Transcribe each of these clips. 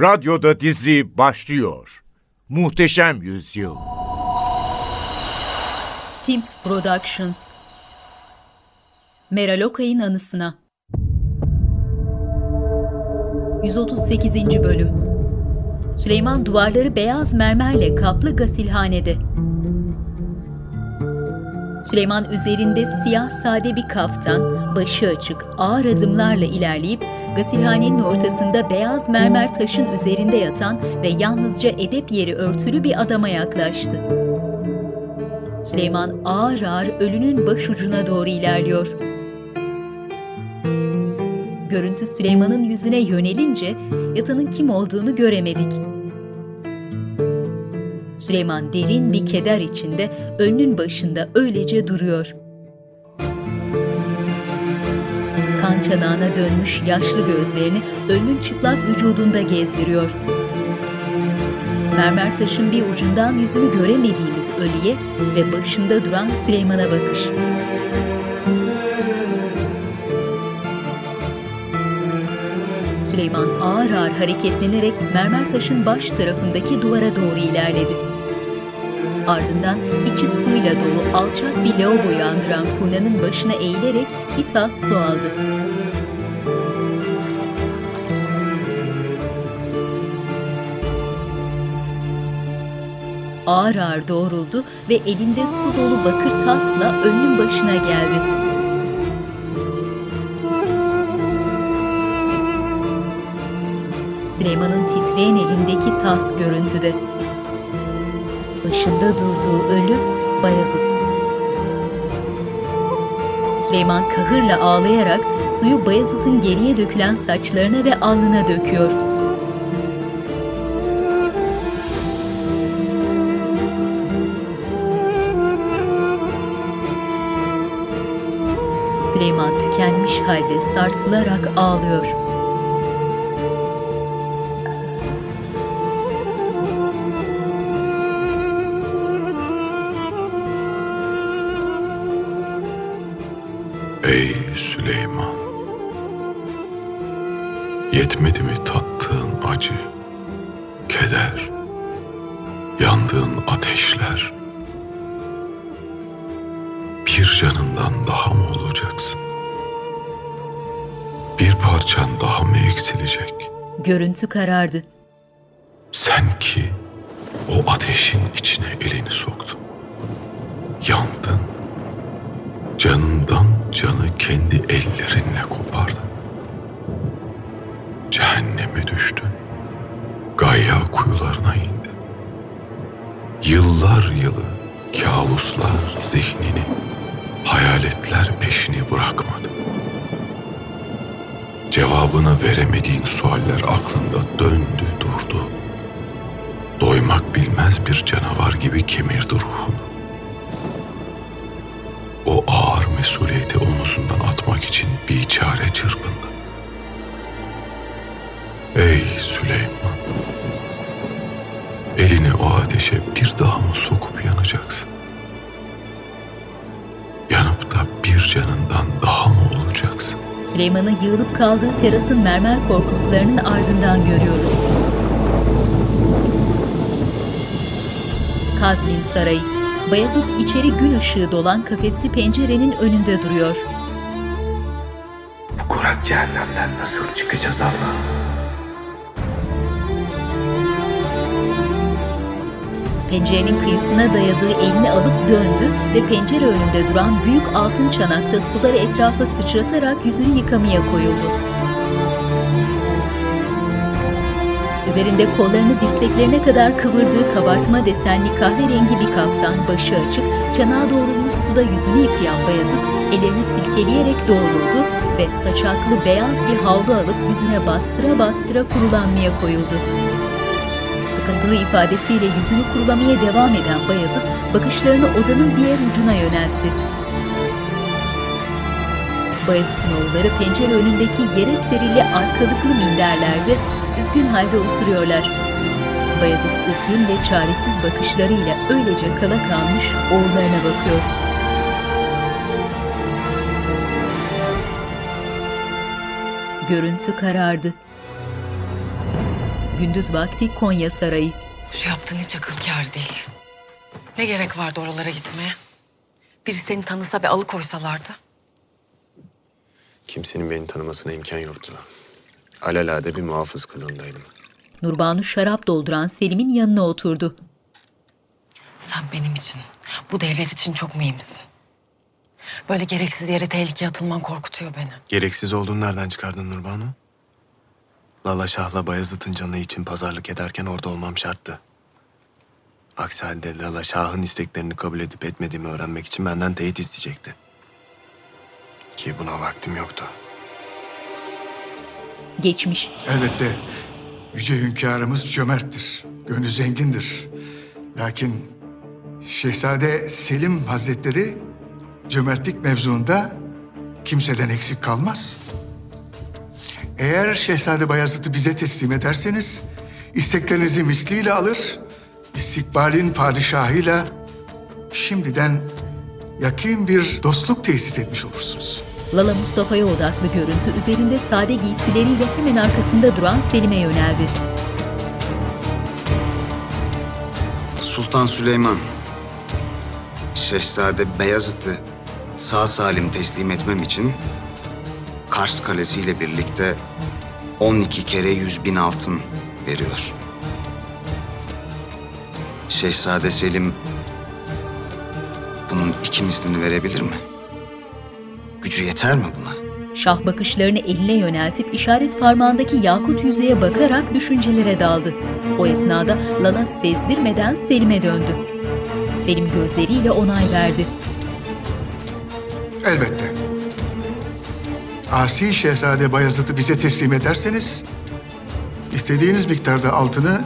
Radyoda dizi başlıyor. Muhteşem Yüzyıl. Timbs Productions. Meral Okay'ın anısına. 138. bölüm. Süleyman duvarları beyaz mermerle kaplı gasilhanede. Süleyman üzerinde siyah sade bir kaftan, başı açık, ağır adımlarla ilerleyip gasilhanenin ortasında beyaz mermer taşın üzerinde yatan ve yalnızca edep yeri örtülü bir adama yaklaştı. Süleyman ağır ağır ölünün başucuna doğru ilerliyor. Görüntü Süleyman'ın yüzüne yönelince yatanın kim olduğunu göremedik. Süleyman derin bir keder içinde ölünün başında öylece duruyor. Kan çanağına dönmüş yaşlı gözlerini ölünün çıplak vücudunda gezdiriyor. Mermer taşın bir ucundan yüzünü göremediğimiz ölüye ve başında duran Süleyman'a bakış. Süleyman ağır ağır hareketlenerek mermer taşın baş tarafındaki duvara doğru ilerledi. Ardından içi suyla dolu alçak bir lavaboyu andıran kurnanın başına eğilerek bir tas su aldı. Ağır ağır doğruldu ve elinde su dolu bakır tasla ölünün başına geldi. Süleyman'ın titreyen elindeki tas görüntüde. Başında durduğu ölü Bayazıt. Süleyman kahırla ağlayarak suyu Bayazıt'ın geriye dökülen saçlarına ve alnına döküyor. Süleyman tükenmiş halde sarsılarak ağlıyor. Ey Süleyman, yetmedi mi tattığın acı, keder, yandığın ateşler? Bir canından daha mı olacaksın? Bir parçan daha mı eksilecek? Görüntü karardı. Sen ki o ateşin içine elini soktun, yandın, canından canı kendi ellerinle kopardın. Cehenneme düştün. Gayya kuyularına indin. Yıllar yılı kabuslar zihnini, hayaletler peşini bırakmadı. Cevabını veremediğin sualler aklında döndü durdu. Doymak bilmez bir canavar gibi kemirdi ruhunu. O ağır mesuliyeti omuzundan atmak için biçare çırpındı. Ey Süleyman! Elini o ateşe bir daha mı sokup yanacaksın? Yanıp da bir canından daha mı olacaksın? Süleyman'ı yığılıp kaldığı terasın mermer korkuluklarının ardından görüyoruz. Kazvin Sarayı. Bayazıt içeri gün ışığı dolan kafesli pencerenin önünde duruyor. Bu kurak cehennemden nasıl çıkacağız Allah? Pencerenin kıyısına dayadığı elini alıp döndü ve pencere önünde duran büyük altın çanakta suları etrafa sıçratarak yüzünü yıkamaya koyuldu. Üzerinde kollarını dirseklerine kadar kıvırdığı kabartma desenli kahverengi bir kaftan, başı açık, çanağa doğrulmuş suda yüzünü yıkayan Bayazıt, ellerini silkeleyerek doğruldu ve saçaklı beyaz bir havlu alıp yüzüne bastıra bastıra kurulanmaya koyuldu. Sıkıntılı ifadesiyle yüzünü kurulamaya devam eden Bayazıt, bakışlarını odanın diğer ucuna yöneltti. Bayazıt'ın oğulları pencere önündeki yere serili arkalıklı minderlerde üzgün halde oturuyorlar. Bayazıt üzgün ve çaresiz bakışlarıyla öylece kala kalmış oğullarına bakıyor. Görüntü karardı. gündüz vakti Konya Sarayı. Şu yaptığın hiç akıl kâr değil. Ne gerek vardı oralara gitmeye? Biri seni tanısa ve alıkoysalardı. Kimsenin beni tanımasına imkan yoktu. Alelade bir muhafız kılığındaydım. Nurbanu şarap dolduran Selim'in yanına oturdu. Sen benim için, bu devlet için çok mühimsin. Böyle gereksiz yere tehlikeye atılman korkutuyor beni. Gereksiz olduğunu nereden çıkardın Nurbanu? Lala Şah'la Bayezid'in canı için pazarlık ederken orada olmam şarttı. Aksi halde Lala Şah'ın isteklerini kabul edip etmediğimi öğrenmek için benden teyit isteyecekti. Ki buna vaktim yoktu. Geçmiş. Elbette yüce hünkârımız cömerttir, gönlü zengindir. Lakin Şehzade Selim Hazretleri cömertlik mevzuunda kimseden eksik kalmaz. Eğer Şehzade Bayezid'i bize teslim ederseniz isteklerinizi misliyle alır, istikbalin padişahıyla şimdiden yakın bir dostluk tesis etmiş olursunuz. Lala Mustafa'ya odaklı görüntü üzerinde sade giysileriyle hemen arkasında duran Selim'e yöneldi. Sultan Süleyman, Şehzade Beyazıt'ı sağ salim teslim etmem için Kars Kalesi ile birlikte 12 kere 100.000 altın veriyor. Şehzade Selim bunun 2 mislini verebilir mi? Gücü yeter mi buna? Şah bakışlarını eline yöneltip işaret parmağındaki yakut yüzüğe bakarak düşüncelere daldı. O esnada Lala sezdirmeden Selim'e döndü. Selim gözleriyle onay verdi. Elbette. Asi Şehzade Bayezid'i bize teslim ederseniz istediğiniz miktarda altını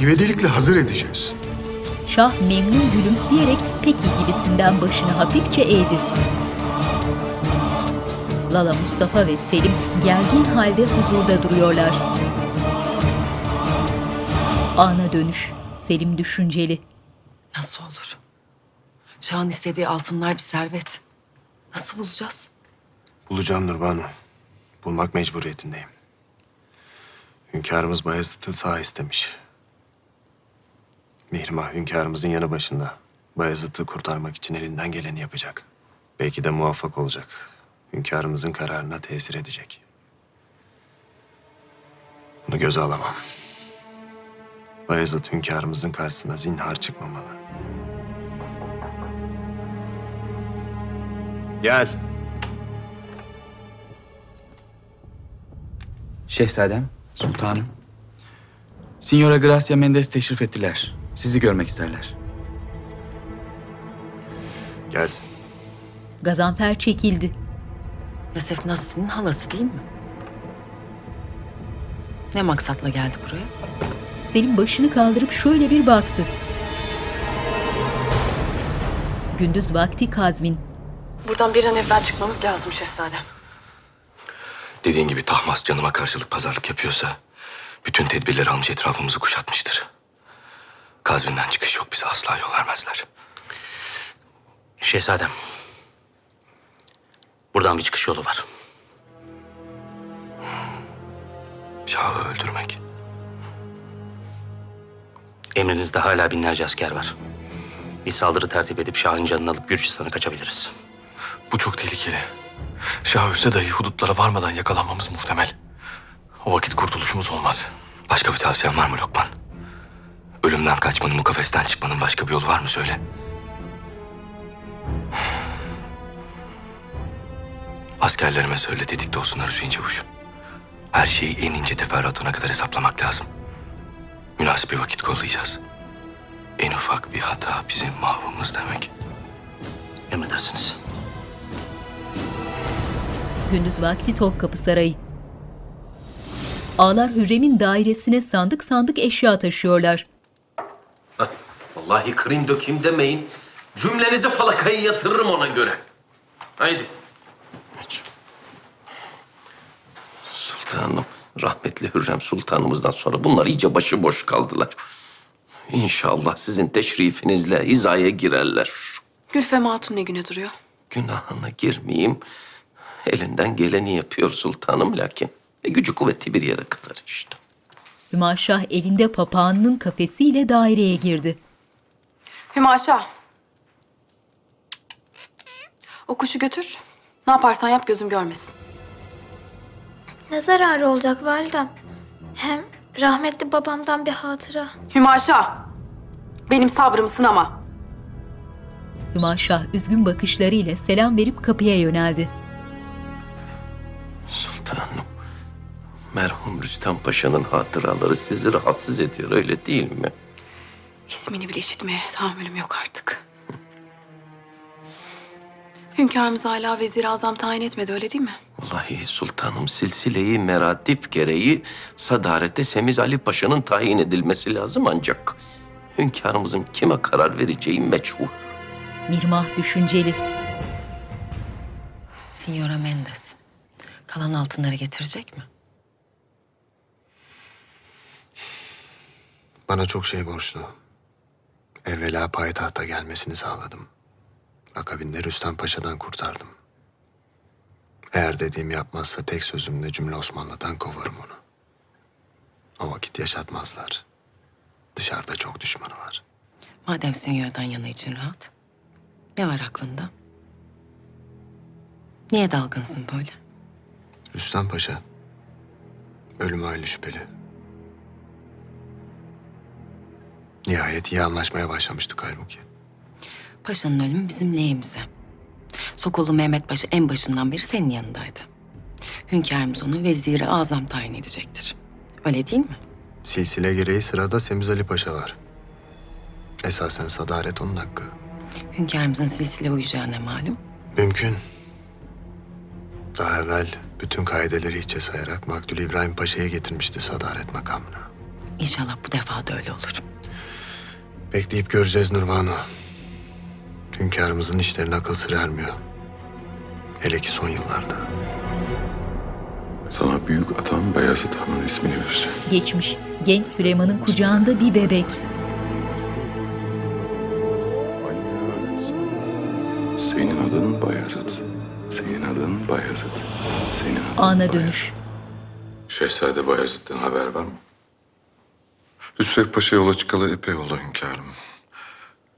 ivedilikle hazır edeceğiz. Şah memnun gülümseyerek peki gibisinden başını hafifçe eğdi. Lala, Mustafa ve Selim gergin halde huzurda duruyorlar. Ana dönüş. Selim düşünceli. Nasıl olur? Şah'ın istediği altınlar bir servet. Nasıl bulacağız? Bulacağım Nurbanu. Bulmak mecburiyetindeyim. Hünkârımız Bayezid'i sağ istemiş. Mihrimah hünkârımızın yanı başında. Bayezid'i kurtarmak için elinden geleni yapacak. Belki de muvaffak olacak. Hünkârımızın kararına tesir edecek. Bunu göze alamam. Bayezid hünkârımızın karşısına zinhar çıkmamalı. Gel. Şehzadem, sultanım. Signora Gracia Mendes teşrif ettiler. Sizi görmek isterler. Gelsin. Gazanfer çekildi. Yasef Nasri'nin halası değil mi? Ne maksatla geldi buraya? Selim başını kaldırıp şöyle bir baktı. Gündüz vakti Kazvin. Buradan bir an evvel çıkmamız lazım şehzadem. Dediğin gibi Tahmas canıma karşılık pazarlık yapıyorsa bütün tedbirleri almış, etrafımızı kuşatmıştır. Kazvin'den çıkış yok, bize asla yol vermezler. Şehzadem, buradan bir çıkış yolu var. Şahı öldürmek. Emrinizde hala binlerce asker var. Bir saldırı tertip edip Şah'ın canını alıp Gürcistan'a kaçabiliriz. Bu çok tehlikeli. Şah ölse dahi hudutlara varmadan yakalanmamız muhtemel. O vakit kurtuluşumuz olmaz. Başka bir tavsiyen var mı Lokman? Ölümden kaçmanın, mukafesten çıkmanın başka bir yolu var mı söyle? Askerlerime söyle, tetikte olsunlar Hüseyin Çavuş. Her şeyi en ince teferruatına kadar hesaplamak lazım. Münasip bir vakit kollayacağız. En ufak bir hata bizim mahvımız demek. Emredersiniz. Gündüz vakti Topkapı Sarayı. Ağalar Hürrem'in dairesine sandık sandık eşya taşıyorlar. Hah, vallahi kırayım dökeyim demeyin. Cümlenizi falakayı yatırırım ona göre. Haydi. Sultanım. Rahmetli Hürrem Sultanımızdan sonra bunlar iyice başıboş kaldılar. İnşallah sizin teşrifinizle hizaya girerler. Gülfem Hatun ne güne duruyor? Günahına girmeyeyim. Elinden geleni yapıyor sultanım lakin. Gücü kuvveti bir yere kadar işte. Hümaşah elinde papağanının kafesiyle daireye girdi. Hümaşah. O kuşu götür. Ne yaparsan yap gözüm görmesin. Ne zararı olacak validem? Hem rahmetli babamdan bir hatıra. Hümaşah. Benim sabrımı sınama. Hümaşah üzgün bakışlarıyla selam verip kapıya yöneldi. Sultanım, merhum Rüstem Paşa'nın hatıraları sizi rahatsız ediyor, öyle değil mi? İsmini bile işitmeye tahammülüm yok artık. Hı. Hünkârımız hala Vezir-i Azam tayin etmedi, öyle değil mi? Vallahi sultanım, silsile-i meratip gereği sadarette Semiz Ali Paşa'nın tayin edilmesi lazım ancak hünkârımızın kime karar vereceği meçhul. Mirmah düşünceli. Signora Mendes, kalan altınları getirecek mi? Bana çok şey borçlu. Evvela payitahta gelmesini sağladım. Akabinde Rüstem Paşa'dan kurtardım. Eğer dediğimi yapmazsa tek sözümle cümle Osmanlı'dan kovarım onu. O vakit yaşatmazlar. Dışarıda çok düşmanı var. Madem Sinyor'dan yana için rahat, ne var aklında? Niye dalgınsın böyle? Rüstem Paşa, ölüm hali şüpheli. Nihayet iyi anlaşmaya başlamıştık halbuki. Paşa'nın ölümü bizim neyimize? Sokollu Mehmet Paşa en başından beri senin yanındaydı. Hünkârımız onu Vezir-i Azam tayin edecektir. Öyle değil mi? Silsile gereği sırada Semiz Ali Paşa var. Esasen sadaret onun hakkı. Hünkârımızın silsile uyacağı ne malum? Mümkün. Daha evvel bütün kaideleri hiçe sayarak Maktul İbrahim Paşa'ya getirmişti sadaret makamına. İnşallah bu defa da öyle olur. Bekleyip göreceğiz Nurbanu. Hünkârımızın işlerine akıl sır ermiyor. Hele ki son yıllarda. Sana büyük atam Bayezid Han'ın ismini vereceğim. Geçmiş, genç Süleyman'ın kucağında bir bebek. Senin adın Bayezid. Senin adın Bayezid. Senin adın ana Bayezid. Dönüş. Şehzade Bayezid'den haber var mı? Üstelik Paşa yola çıkalı epey oldu hünkârım.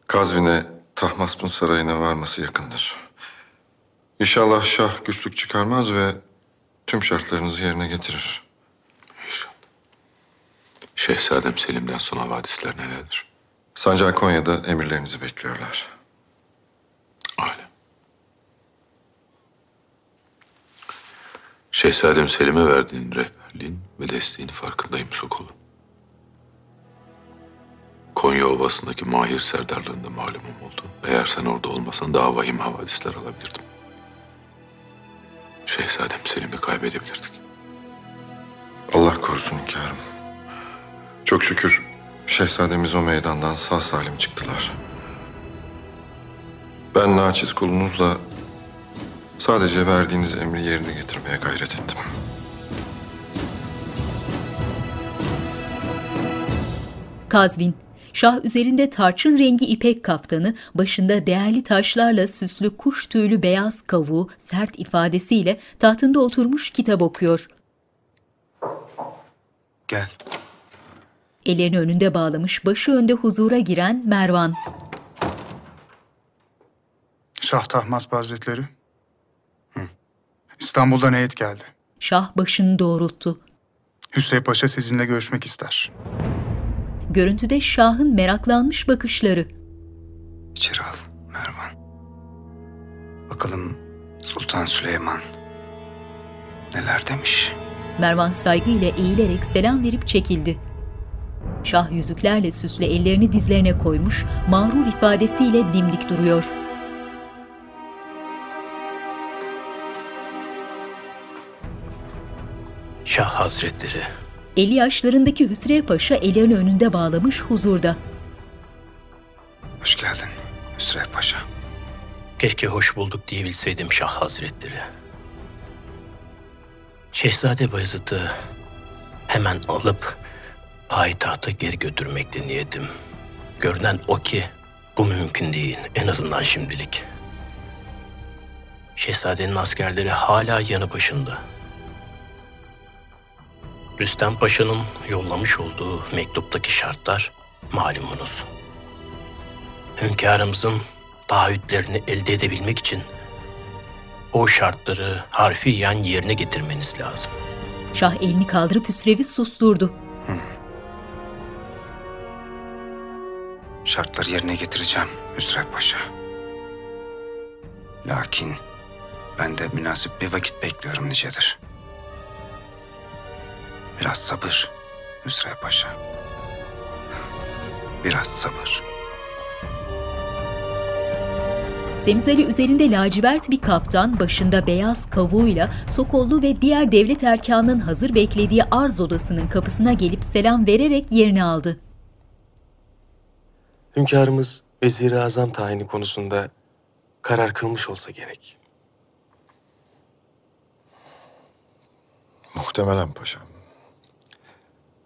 Kazvin'e, Tahmasp'ın sarayına varması yakındır. İnşallah şah güçlük çıkarmaz ve tüm şartlarınızı yerine getirir. İnşallah. Şehzadem Selim'den son havadisler nelerdir? Sancar Konya'da emirlerinizi bekliyorlar. Âlâ. Şehzadem Selim'e verdiğin rehberliğin ve desteğin farkındayım Sokolu. Konya Ovası'ndaki Mahir serdarlığında malumum oldu. Eğer sen orada olmasan daha vahim havadisler alabilirdim. Şehzadem Selim'i kaybedebilirdik. Allah korusun hünkârım. Çok şükür şehzademiz o meydandan sağ salim çıktılar. Ben naçiz kulunuzla sadece verdiğiniz emri yerine getirmeye gayret ettim. Kazvin, şah üzerinde tarçın rengi ipek kaftanı, başında değerli taşlarla süslü kuş tüylü beyaz kavuğu sert ifadesiyle tahtında oturmuş kitap okuyor. Gel. Ellerini önünde bağlamış, başı önde huzura giren Mervan. Şah Tahmasp Hazretleri. Hı. İstanbul'dan heyet geldi. Şah başını doğrulttu. Hüseyin Paşa sizinle görüşmek ister. Görüntüde şahın meraklanmış bakışları. İçeri al Mervan. Bakalım Sultan Süleyman neler demiş. Mervan saygıyla eğilerek selam verip çekildi. Şah yüzüklerle süslü ellerini dizlerine koymuş, mağrur ifadesiyle dimdik duruyor. Şah Hazretleri. 50 yaşlarındaki Hüsrev Paşa ellerini önünde bağlamış huzurda. Hoş geldin Hüsrev Paşa. Keşke hoş bulduk diyebilseydim Şah Hazretleri. Şehzade Bayezid'i hemen alıp payitahta geri götürmekte niyetim. Görünen o ki bu mümkün değil, en azından şimdilik. Şehzadenin askerleri hala yanı başında. Rüstem Paşa'nın yollamış olduğu mektuptaki şartlar malumunuz. Hünkârımızın taahhütlerini elde edebilmek için o şartları harfiyen yerine getirmeniz lazım. Şah elini kaldırıp Hüsrev'i susturdu. Şartları yerine getireceğim Hüsrev Paşa. Lakin ben de münasip bir vakit bekliyorum nicedir. Biraz sabır Hüsrev Paşa. Biraz sabır. Zemizali üzerinde lacivert bir kaftan, başında beyaz kavuğuyla Sokollu ve diğer devlet erkanının hazır beklediği arz odasının kapısına gelip selam vererek yerini aldı. Hünkârımız Vezir-i Azam tayini konusunda karar kılmış olsa gerek. Muhtemelen paşam.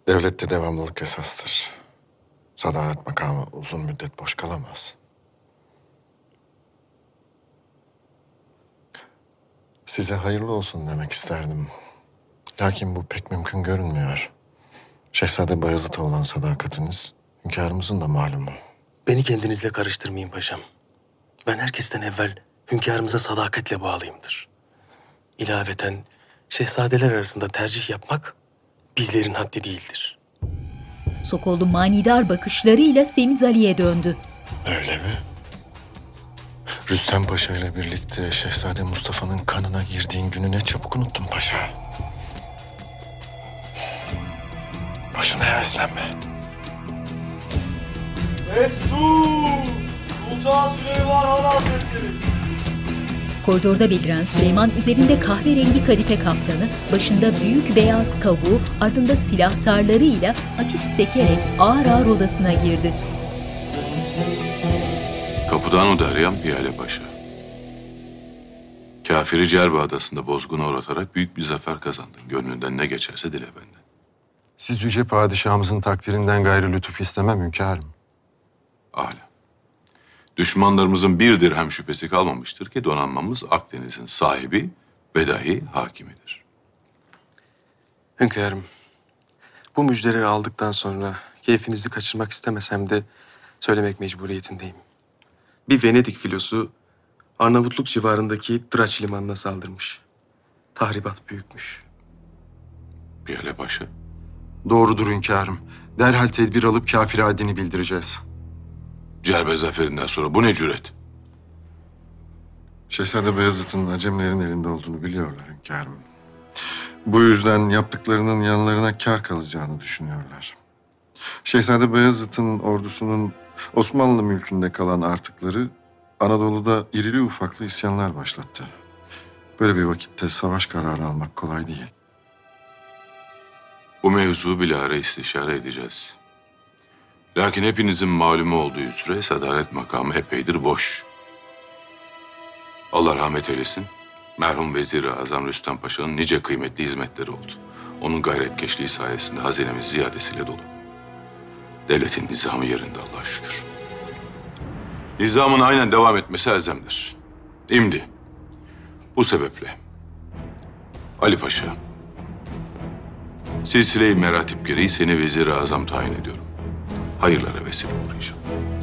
Devlette devamlılık esastır. Sadaret makamı uzun müddet boş kalamaz. Size hayırlı olsun demek isterdim. Lakin bu pek mümkün görünmüyor. Şehzade Bayezid'e olan sadakatiniz hünkârımızın da malumu. Beni kendinizle karıştırmayın paşam. Ben herkesten evvel hünkârımıza sadakatle bağlıyımdır. İlaveten şehzadeler arasında tercih yapmak bizlerin haddi değildir. Sokollu manidar bakışlarıyla Semizali'ye döndü. Öyle mi? Rüstem Paşa ile birlikte Şehzade Mustafa'nın kanına girdiğin günü ne çabuk unuttun paşa. Boşuna heveslenme. Destur! Sultan Süleyman Han Hazretleri! Koridorda beliren Süleyman üzerinde kahverengi kadife kaftanı, başında büyük beyaz kavuğu, ardında silahtarlarıyla hafif sekerek ağır ağır odasına girdi. Kapıdan o arayan Piyale Paşa. Kafiri Cerba Adası'nda bozguna uğratarak büyük bir zafer kazandın. Gönlünden ne geçerse dile benden. Siz yüce padişahımızın takdirinden gayrı lütuf istemem hünkârım. Âlâ. Düşmanlarımızın bir dirhem şüphesi kalmamıştır ki donanmamız Akdeniz'in sahibi ve dahi hakimidir. Hünkârım, bu müjdeleri aldıktan sonra keyfinizi kaçırmak istemesem de söylemek mecburiyetindeyim. Bir Venedik filosu Arnavutluk civarındaki Draç limanına saldırmış. Tahribat büyükmüş. Piyale Paşa. Doğrudur hünkârım. Derhal tedbir alıp kâfire haddini bildireceğiz. Cerbe zaferinden sonra bu ne cüret? Şehzade Beyazıt'ın Acemlerin elinde olduğunu biliyorlar hünkârım. Bu yüzden yaptıklarının yanlarına kâr kalacağını düşünüyorlar. Şehzade Beyazıt'ın ordusunun Osmanlı mülkünde kalan artıkları Anadolu'da irili ufaklı isyanlar başlattı. Böyle bir vakitte savaş kararı almak kolay değil. Bu mevzu bilahare istişare edeceğiz. Lakin hepinizin malumu olduğu üzere sadaret makamı epeydir boş. Allah rahmet eylesin. Merhum Vezir-i Azam Rüstem Paşa'nın nice kıymetli hizmetleri oldu. Onun gayretkeşliği sayesinde hazinemiz ziyadesiyle dolu. Devletin nizamı yerinde Allah'a şükür. Nizamın aynen devam etmesi elzemdir. İmdi. Bu sebeple Ali Paşa, silsile-i meratip gereği seni Vezir-i Azam tayin ediyorum. Hayırlara vesile olacağım.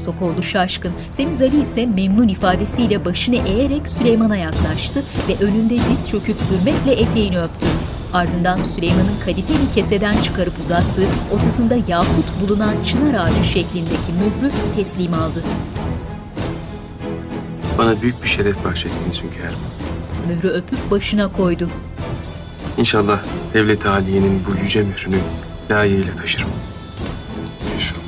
Sokollu şaşkın, Semizali ise memnun ifadesiyle başını eğerek Süleyman'a yaklaştı ve önünde diz çöküp hürmetle eteğini öptü. Ardından Süleyman'ın kadifeli keseden çıkarıp uzattığı, ortasında yakut bulunan çınar ağacı şeklindeki mührü teslim aldı. Bana büyük bir şeref bahşettiniz hünkârım. Mührü öpüp başına koydu. İnşallah devlet-i aliyenin bu yüce mührünü layığıyla taşırım. İnşallah.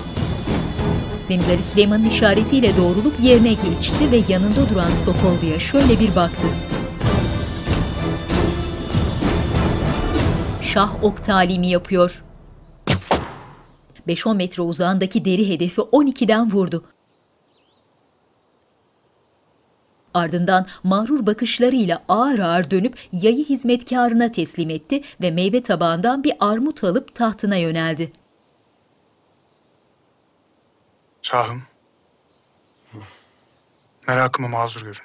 Zemizali Süleyman'ın işaretiyle doğrulup yerine geçti ve yanında duran Sokollu'ya şöyle bir baktı. Şah ok talimi yapıyor. 5-10 metre uzağındaki deri hedefi 12'den vurdu. Ardından mağrur bakışlarıyla ağır ağır dönüp yayı hizmetkarına teslim etti ve meyve tabağından bir armut alıp tahtına yöneldi. Şahım, merakımı mazur görün.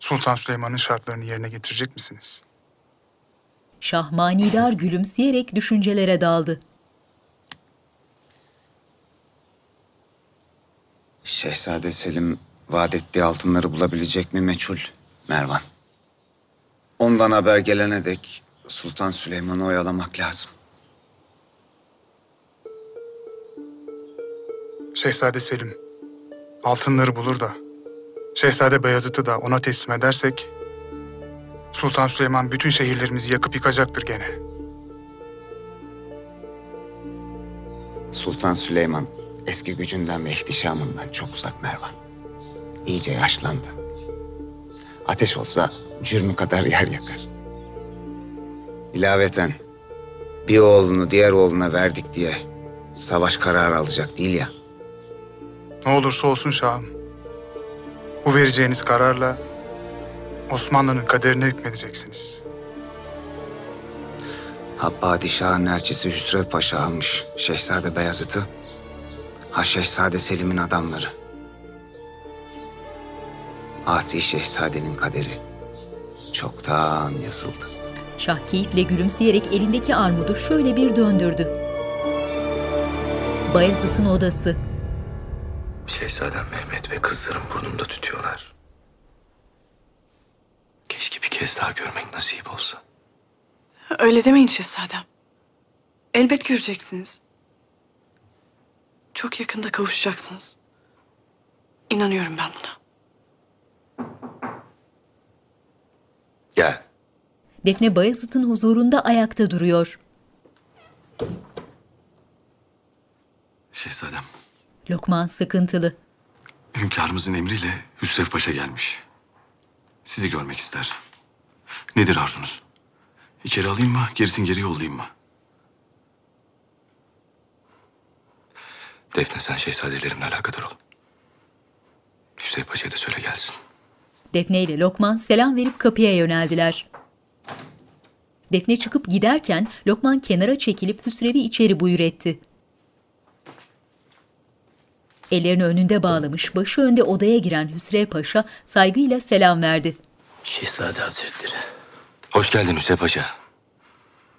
Sultan Süleyman'ın şartlarını yerine getirecek misiniz? Şah manidar gülümseyerek düşüncelere daldı. Şehzade Selim vaat ettiği altınları bulabilecek mi meçhul Mervan? Ondan haber gelene dek Sultan Süleyman'ı oyalamak lazım. Şehzade Selim altınları bulur da Şehzade Beyazıt'ı da ona teslim edersek Sultan Süleyman bütün şehirlerimizi yakıp yıkacaktır gene. Sultan Süleyman eski gücünden ve ihtişamından çok uzak Mervan. İyice yaşlandı. Ateş olsa cürmü kadar yer yakar. İlaveten bir oğlunu diğer oğluna verdik diye savaş kararı alacak değil ya. Ne olursa olsun şahım, bu vereceğiniz kararla Osmanlı'nın kaderine hükmedeceksiniz. Habbadi Şah'ın elçisi Hüsrev Paşa almış Şehzade Beyazıt'ı, ha Şehzade Selim'in adamları. Asi Şehzade'nin kaderi çoktan yazıldı. Şah keyifle gülümseyerek elindeki armudu şöyle bir döndürdü. Bayezid'in odası. Şehzadem Mehmet ve kızlarım burnumda tütüyorlar. Keşke bir kez daha görmek nasip olsa. Öyle demeyin şehzadem. Elbet göreceksiniz. Çok yakında kavuşacaksınız. İnanıyorum ben buna. Gel. Defne Bayezid'in huzurunda ayakta duruyor. Şehzadem. Lokman sıkıntılı. Hünkârımızın emriyle Hüsrev Paşa gelmiş. Sizi görmek ister. Nedir arzunuz? İçeri alayım mı, gerisini geri yollayayım mı? Defne, sen şehzadelerimle alakadar ol. Hüsrev Paşa'ya da söyle gelsin. Defne ile Lokman selam verip kapıya yöneldiler. Defne çıkıp giderken Lokman kenara çekilip Hüsrev'i içeri buyur etti. Ellerini önünde bağlamış, başı önde odaya giren Hüsrev Paşa saygıyla selam verdi. Şehzade Hazretleri. Hoş geldin Hüsrev Paşa.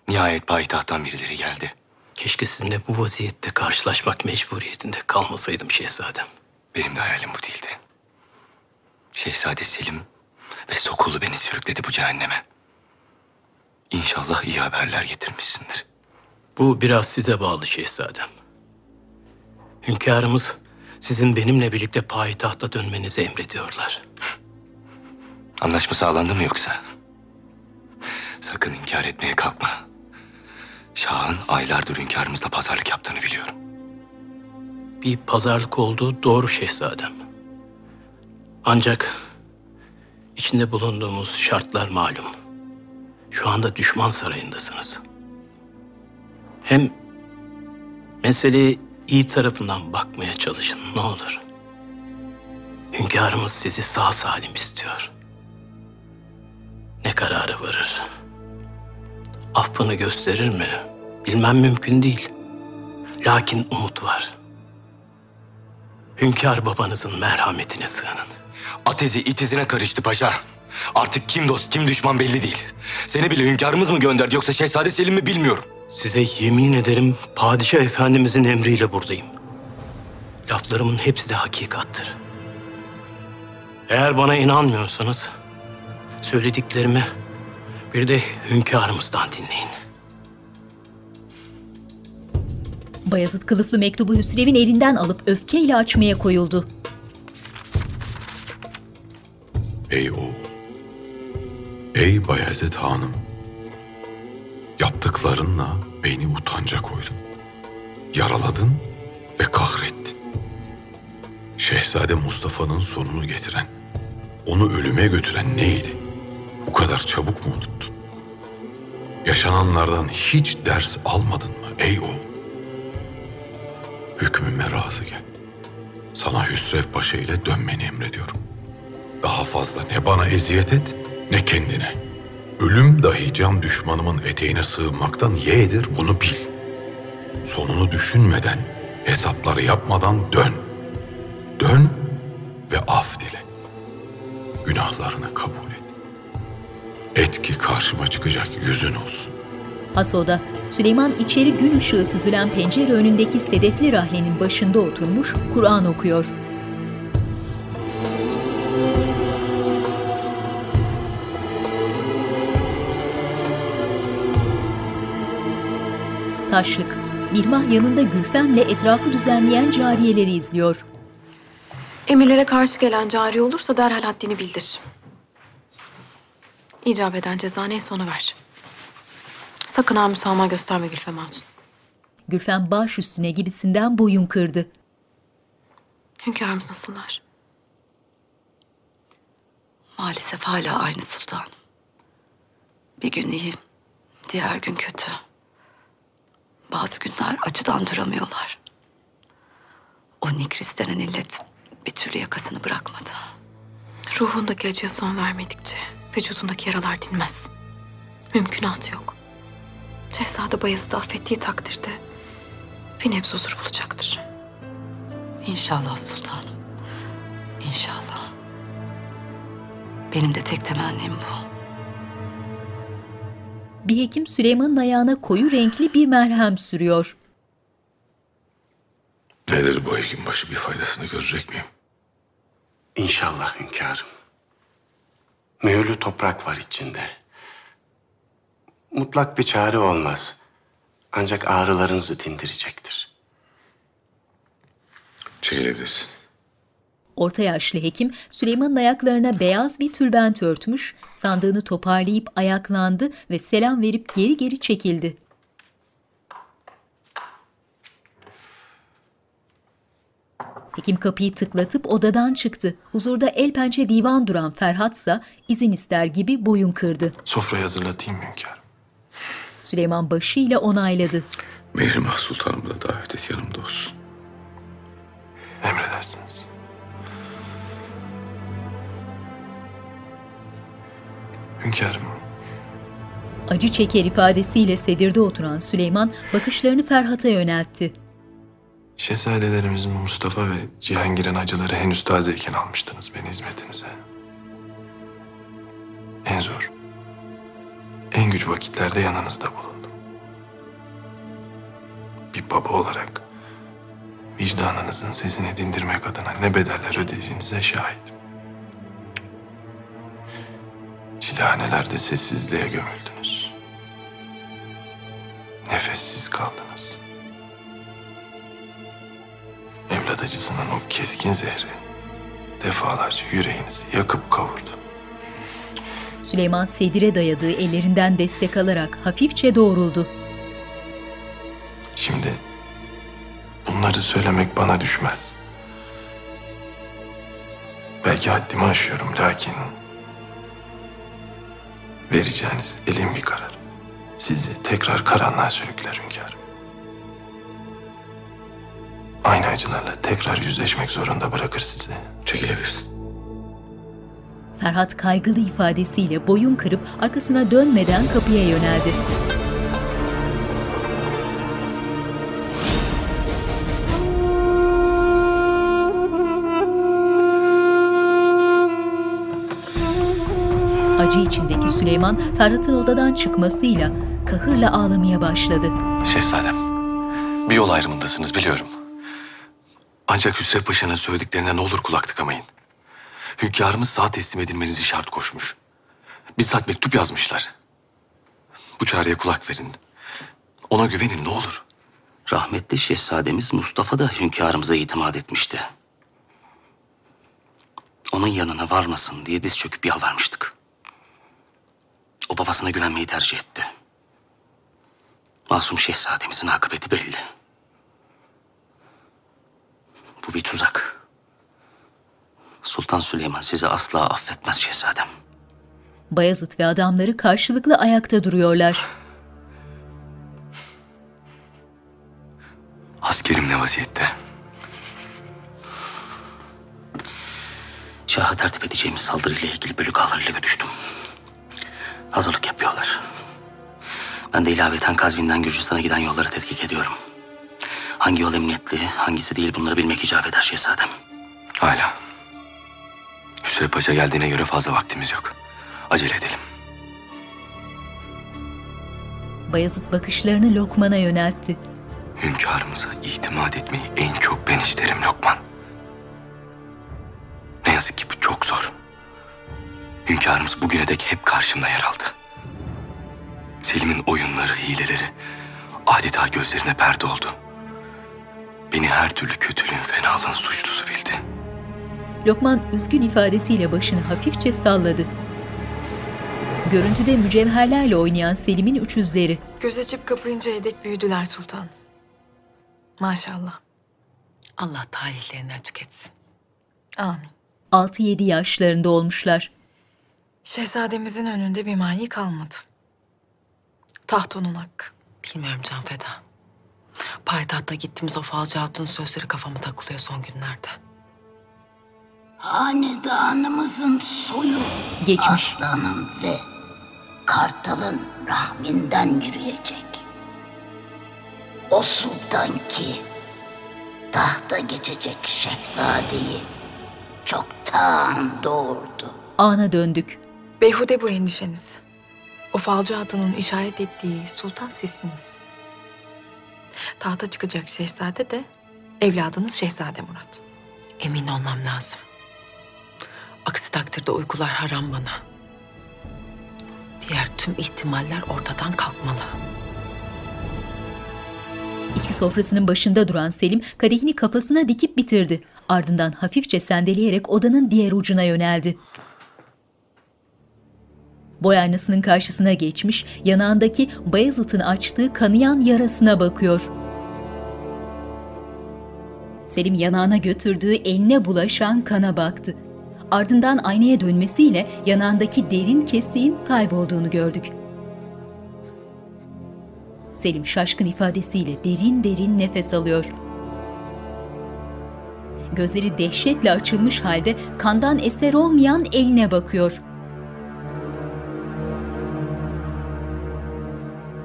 Nihayet payitahttan birileri geldi. Keşke sizinle bu vaziyette karşılaşmak mecburiyetinde kalmasaydım şehzadem. Benim de hayalim bu değildi. Şehzade Selim ve Sokullu beni sürükledi bu cehenneme. İnşallah iyi haberler getirmişsindir. Bu biraz size bağlı şehzadem. Hünkârımız sizin benimle birlikte payitahta dönmenizi emrediyorlar. Anlaşma sağlandı mı yoksa? Sakın inkar etmeye kalkma. Şah'ın aylardır hünkârımızla pazarlık yaptığını biliyorum. Bir pazarlık olduğu doğru şehzadem. Ancak içinde bulunduğumuz şartlar malum. Şu anda düşman sarayındasınız. Hem meseleyi iyi tarafından bakmaya çalışın ne olur. Hünkârımız sizi sağ salim istiyor. Ne karara varır? Affını gösterir mi? Bilmem mümkün değil. Lakin umut var. Hünkâr babanızın merhametine sığının. Atezi itizine karıştı paşa. Artık kim dost kim düşman belli değil. Seni bile hünkârımız mı gönderdi yoksa Şehzade Selim mi bilmiyorum. Size yemin ederim padişah efendimizin emriyle buradayım. Laflarımın hepsi de hakikattir. Eğer bana inanmıyorsanız söylediklerimi bir de hünkârımızdan dinleyin. Bayezid kılıflı mektubu Hüsrev'in elinden alıp öfkeyle açmaya koyuldu. Ey oğul, ey Bayezid Hanım, yaptıklarınla beni utanca koydun, yaraladın ve kahrettin. Şehzade Mustafa'nın sonunu getiren, onu ölüme götüren neydi? Bu kadar çabuk mu unuttun? Yaşananlardan hiç ders almadın mı ey oğul? Hükmüme razı gel. Sana Hüsrev Paşa ile dönmeni emrediyorum. Daha fazla ne bana eziyet et ne kendine. Ölüm dahi can düşmanımın eteğine sığınmaktan yeğdir, bunu bil. Sonunu düşünmeden, hesapları yapmadan dön. Dön ve af dile. Günahlarını kabul et. Et ki karşıma çıkacak yüzün olsun. Hasoda, Süleyman içeri gün ışığı süzülen pencere önündeki sedefli rahlenin başında oturmuş Kur'an okuyor. Taşlık, Mihmah yanında Gülfem'le etrafı düzenleyen cariyeleri izliyor. Emirlere karşı gelen cariye olursa derhal haddini bildir. İcap eden ceza neyse onu ver. Sakın ha müsamaha gösterme Gülfem Hatun. Gülfem baş üstüne gibisinden boyun kırdı. Hünkârımız nasıllar? Maalesef hala aynı sultanım. Bir gün iyi, diğer gün kötü. Bazı günler acıdan duramıyorlar. O Nikris denen illet bir türlü yakasını bırakmadı. Ruhundaki acıya son vermedikçe vücudundaki yaralar dinmez. Mümkünatı yok. Şehzade Bayezid'i affettiği takdirde bir nebze huzur bulacaktır. İnşallah sultanım. İnşallah. Benim de tek temennim bu. Bir hekim Süleyman'ın ayağına koyu renkli bir merhem sürüyor. Nedir bu hekim başı, bir faydasını görecek miyim? İnşallah hünkârım. Mühürlü toprak var içinde. Mutlak bir çare olmaz. Ancak ağrılarınızı dindirecektir. Çekilebilirsin. Orta yaşlı hekim Süleyman'ın ayaklarına beyaz bir tülbent örtmüş, sandığını toparlayıp ayaklandı ve selam verip geri çekildi. Hekim kapıyı tıklatıp odadan çıktı. Huzurda el pençe divan duran Ferhat'sa izin ister gibi boyun kırdı. Sofrayı hazırlatayım hünkârım. Süleyman başıyla onayladı. Mihrimah sultanımı da davet et, yanımda olsun. Emredersiniz. Hünkârım. Acı çeker ifadesiyle sedirde oturan Süleyman bakışlarını Ferhat'a yöneltti. Şehzadelerimizin Mustafa ve Cihangir'in acıları henüz tazeyken almıştınız beni hizmetinize. En zor, en güç vakitlerde yanınızda bulundum. Bir baba olarak vicdanınızın sesini dindirmek adına ne bedeller ödediğinize şahidim. Çilehanelerde sessizliğe gömüldünüz. Nefessiz kaldınız. Evlat acısının o keskin zehri defalarca yüreğinizi yakıp kavurdu. Süleyman sedire dayadığı ellerinden destek alarak hafifçe doğruldu. Şimdi bunları söylemek bana düşmez. Belki haddimi aşıyorum, lakin vereceğiniz elin bir karar sizi tekrar karanlığa sürükler hünkârım. Aynı acılarla tekrar yüzleşmek zorunda bırakır sizi. Çekilebilirsin. Ferhat kaygılı ifadesiyle boyun kırıp arkasına dönmeden kapıya yöneldi. Acı içindeki Süleyman, Ferhat'ın odadan çıkmasıyla kahırla ağlamaya başladı. Şehzadem, bir yol ayrımındasınız biliyorum. Ancak Hüsrev Paşa'nın söylediklerine ne olur kulak tıkamayın. Hünkârımız sağ teslim edilmenizi şart koşmuş. Bizzat mektup yazmışlar. Bu çareye kulak verin. Ona güvenin ne olur. Rahmetli şehzademiz Mustafa da hünkârımıza itimat etmişti. Onun yanına varmasın diye diz çöküp yalvarmıştık. O babasına güvenmeyi tercih etti. Masum şehzademizin akıbeti belli. Bu bir tuzak. Sultan Süleyman sizi asla affetmez şehzadem. Bayezid ve adamları karşılıklı ayakta duruyorlar. Askerim ne vaziyette? Şaha tertip edeceğimiz saldırıyla ilgili bölük ağlarıyla görüştüm. Hazırlık yapıyorlar. Ben de ilaveten Kazvin'den Gürcistan'a giden yolları tetkik ediyorum. Hangi yol emniyetli, hangisi değil, bunları bilmek icap eder şehzadem. Hala. Hüsrev Paşa geldiğine göre fazla vaktimiz yok. Acele edelim. Bayezid bakışlarını Lokman'a yöneltti. Hünkârımıza itimat etmeyi en çok ben isterim Lokman. Ne yazık ki bu çok zor. Hünkârımız bugüne dek hep karşımda yer aldı. Selim'in oyunları, hileleri adeta gözlerine perde oldu. Beni her türlü kötülüğün, fenalığın suçlusu bildi. Lokman üzgün ifadesiyle başını hafifçe salladı. Görüntüde mücevherlerle oynayan Selim'in üçüzleri. Göz açıp kapayıncaya dek büyüdüler sultan. Maşallah. Allah talihlerini açık etsin. Amin. 6-7 yaşlarında olmuşlar. Şehzademizin önünde bir mani kalmadı. Taht onun hakkı. Bilmiyorum Canfeda. Payitahtta gittiğimiz o falcı hatunun sözleri kafama takılıyor son günlerde. Hanedanımızın soyu geçmiş. Aslanın ve Kartal'ın rahminden yürüyecek. O sultan ki tahta geçecek şehzadeyi çoktan doğurdu. Ana döndük. Beyhude bu endişeniz. O falcı hatunun işaret ettiği sultan sizsiniz. Tahta çıkacak şehzade de evladınız Şehzade Murat. Emin olmam lazım. Aksi takdirde uykular haram bana. Diğer tüm ihtimaller ortadan kalkmalı. İçki sofrasının başında duran Selim kadehini kafasına dikip bitirdi. Ardından hafifçe sendeleyerek odanın diğer ucuna yöneldi. Boy aynasının karşısına geçmiş, yanağındaki Bayezid'in açtığı kanayan yarasına bakıyor. Selim yanağına götürdüğü eline bulaşan kana baktı. Ardından aynaya dönmesiyle yanağındaki derin kesiğin kaybolduğunu gördük. Selim şaşkın ifadesiyle derin derin nefes alıyor. Gözleri dehşetle açılmış halde kandan eser olmayan eline bakıyor.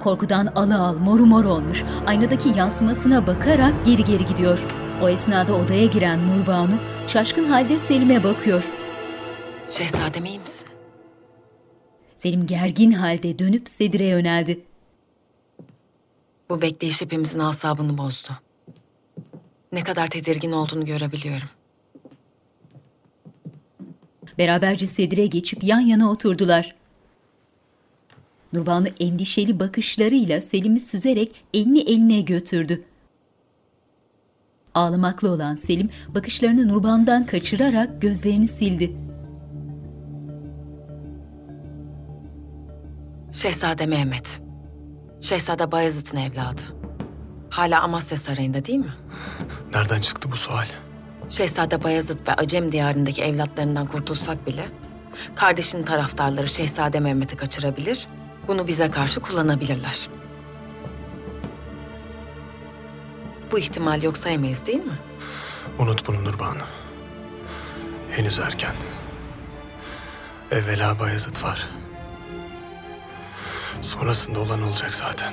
Korkudan alal moru mor olmuş, aynadaki yansımasına bakarak geri gidiyor. O esnada odaya giren Nurbanu şaşkın halde Selim'e bakıyor. Şehzadem iyi misin? Selim gergin halde dönüp sedire yöneldi. Bu bekleyiş hepimizin asabını bozdu. Ne kadar tedirgin olduğunu görebiliyorum. Beraberce sedire geçip yan yana oturdular. Nurbanu endişeli bakışlarıyla Selim'i süzerek elini eline götürdü. Ağlamaklı olan Selim bakışlarını Nurbanu'dan kaçırarak gözlerini sildi. Şehzade Mehmet. Şehzade Bayezid'in evladı. Hala Amasya Sarayı'nda değil mi? Nereden çıktı bu sual? Şehzade Bayezid ve Acem diyarındaki evlatlarından kurtulsak bile kardeşinin taraftarları Şehzade Mehmet'i kaçırabilir, bunu bize karşı kullanabilirler. Bu ihtimal yok sayamayız değil mi? Unut bunu Nurbanu. Henüz erken. Evvela Bayezid var. Sonrasında olan olacak zaten.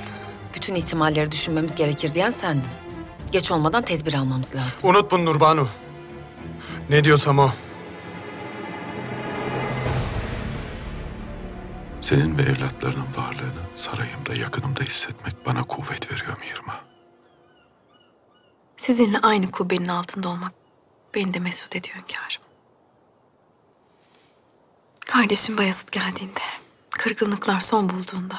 Bütün ihtimalleri düşünmemiz gerekir diyen sendin. Geç olmadan tedbir almamız lazım. Unut bunu Nurbanu. Ne diyorsam o. Senin ve evlatlarının varlığını sarayımda, yakınımda hissetmek bana kuvvet veriyor Mihrimah. Sizinle aynı kubbenin altında olmak beni de mesut ediyor hünkârım. Kardeşim Bayezid geldiğinde, kırgınlıklar son bulduğunda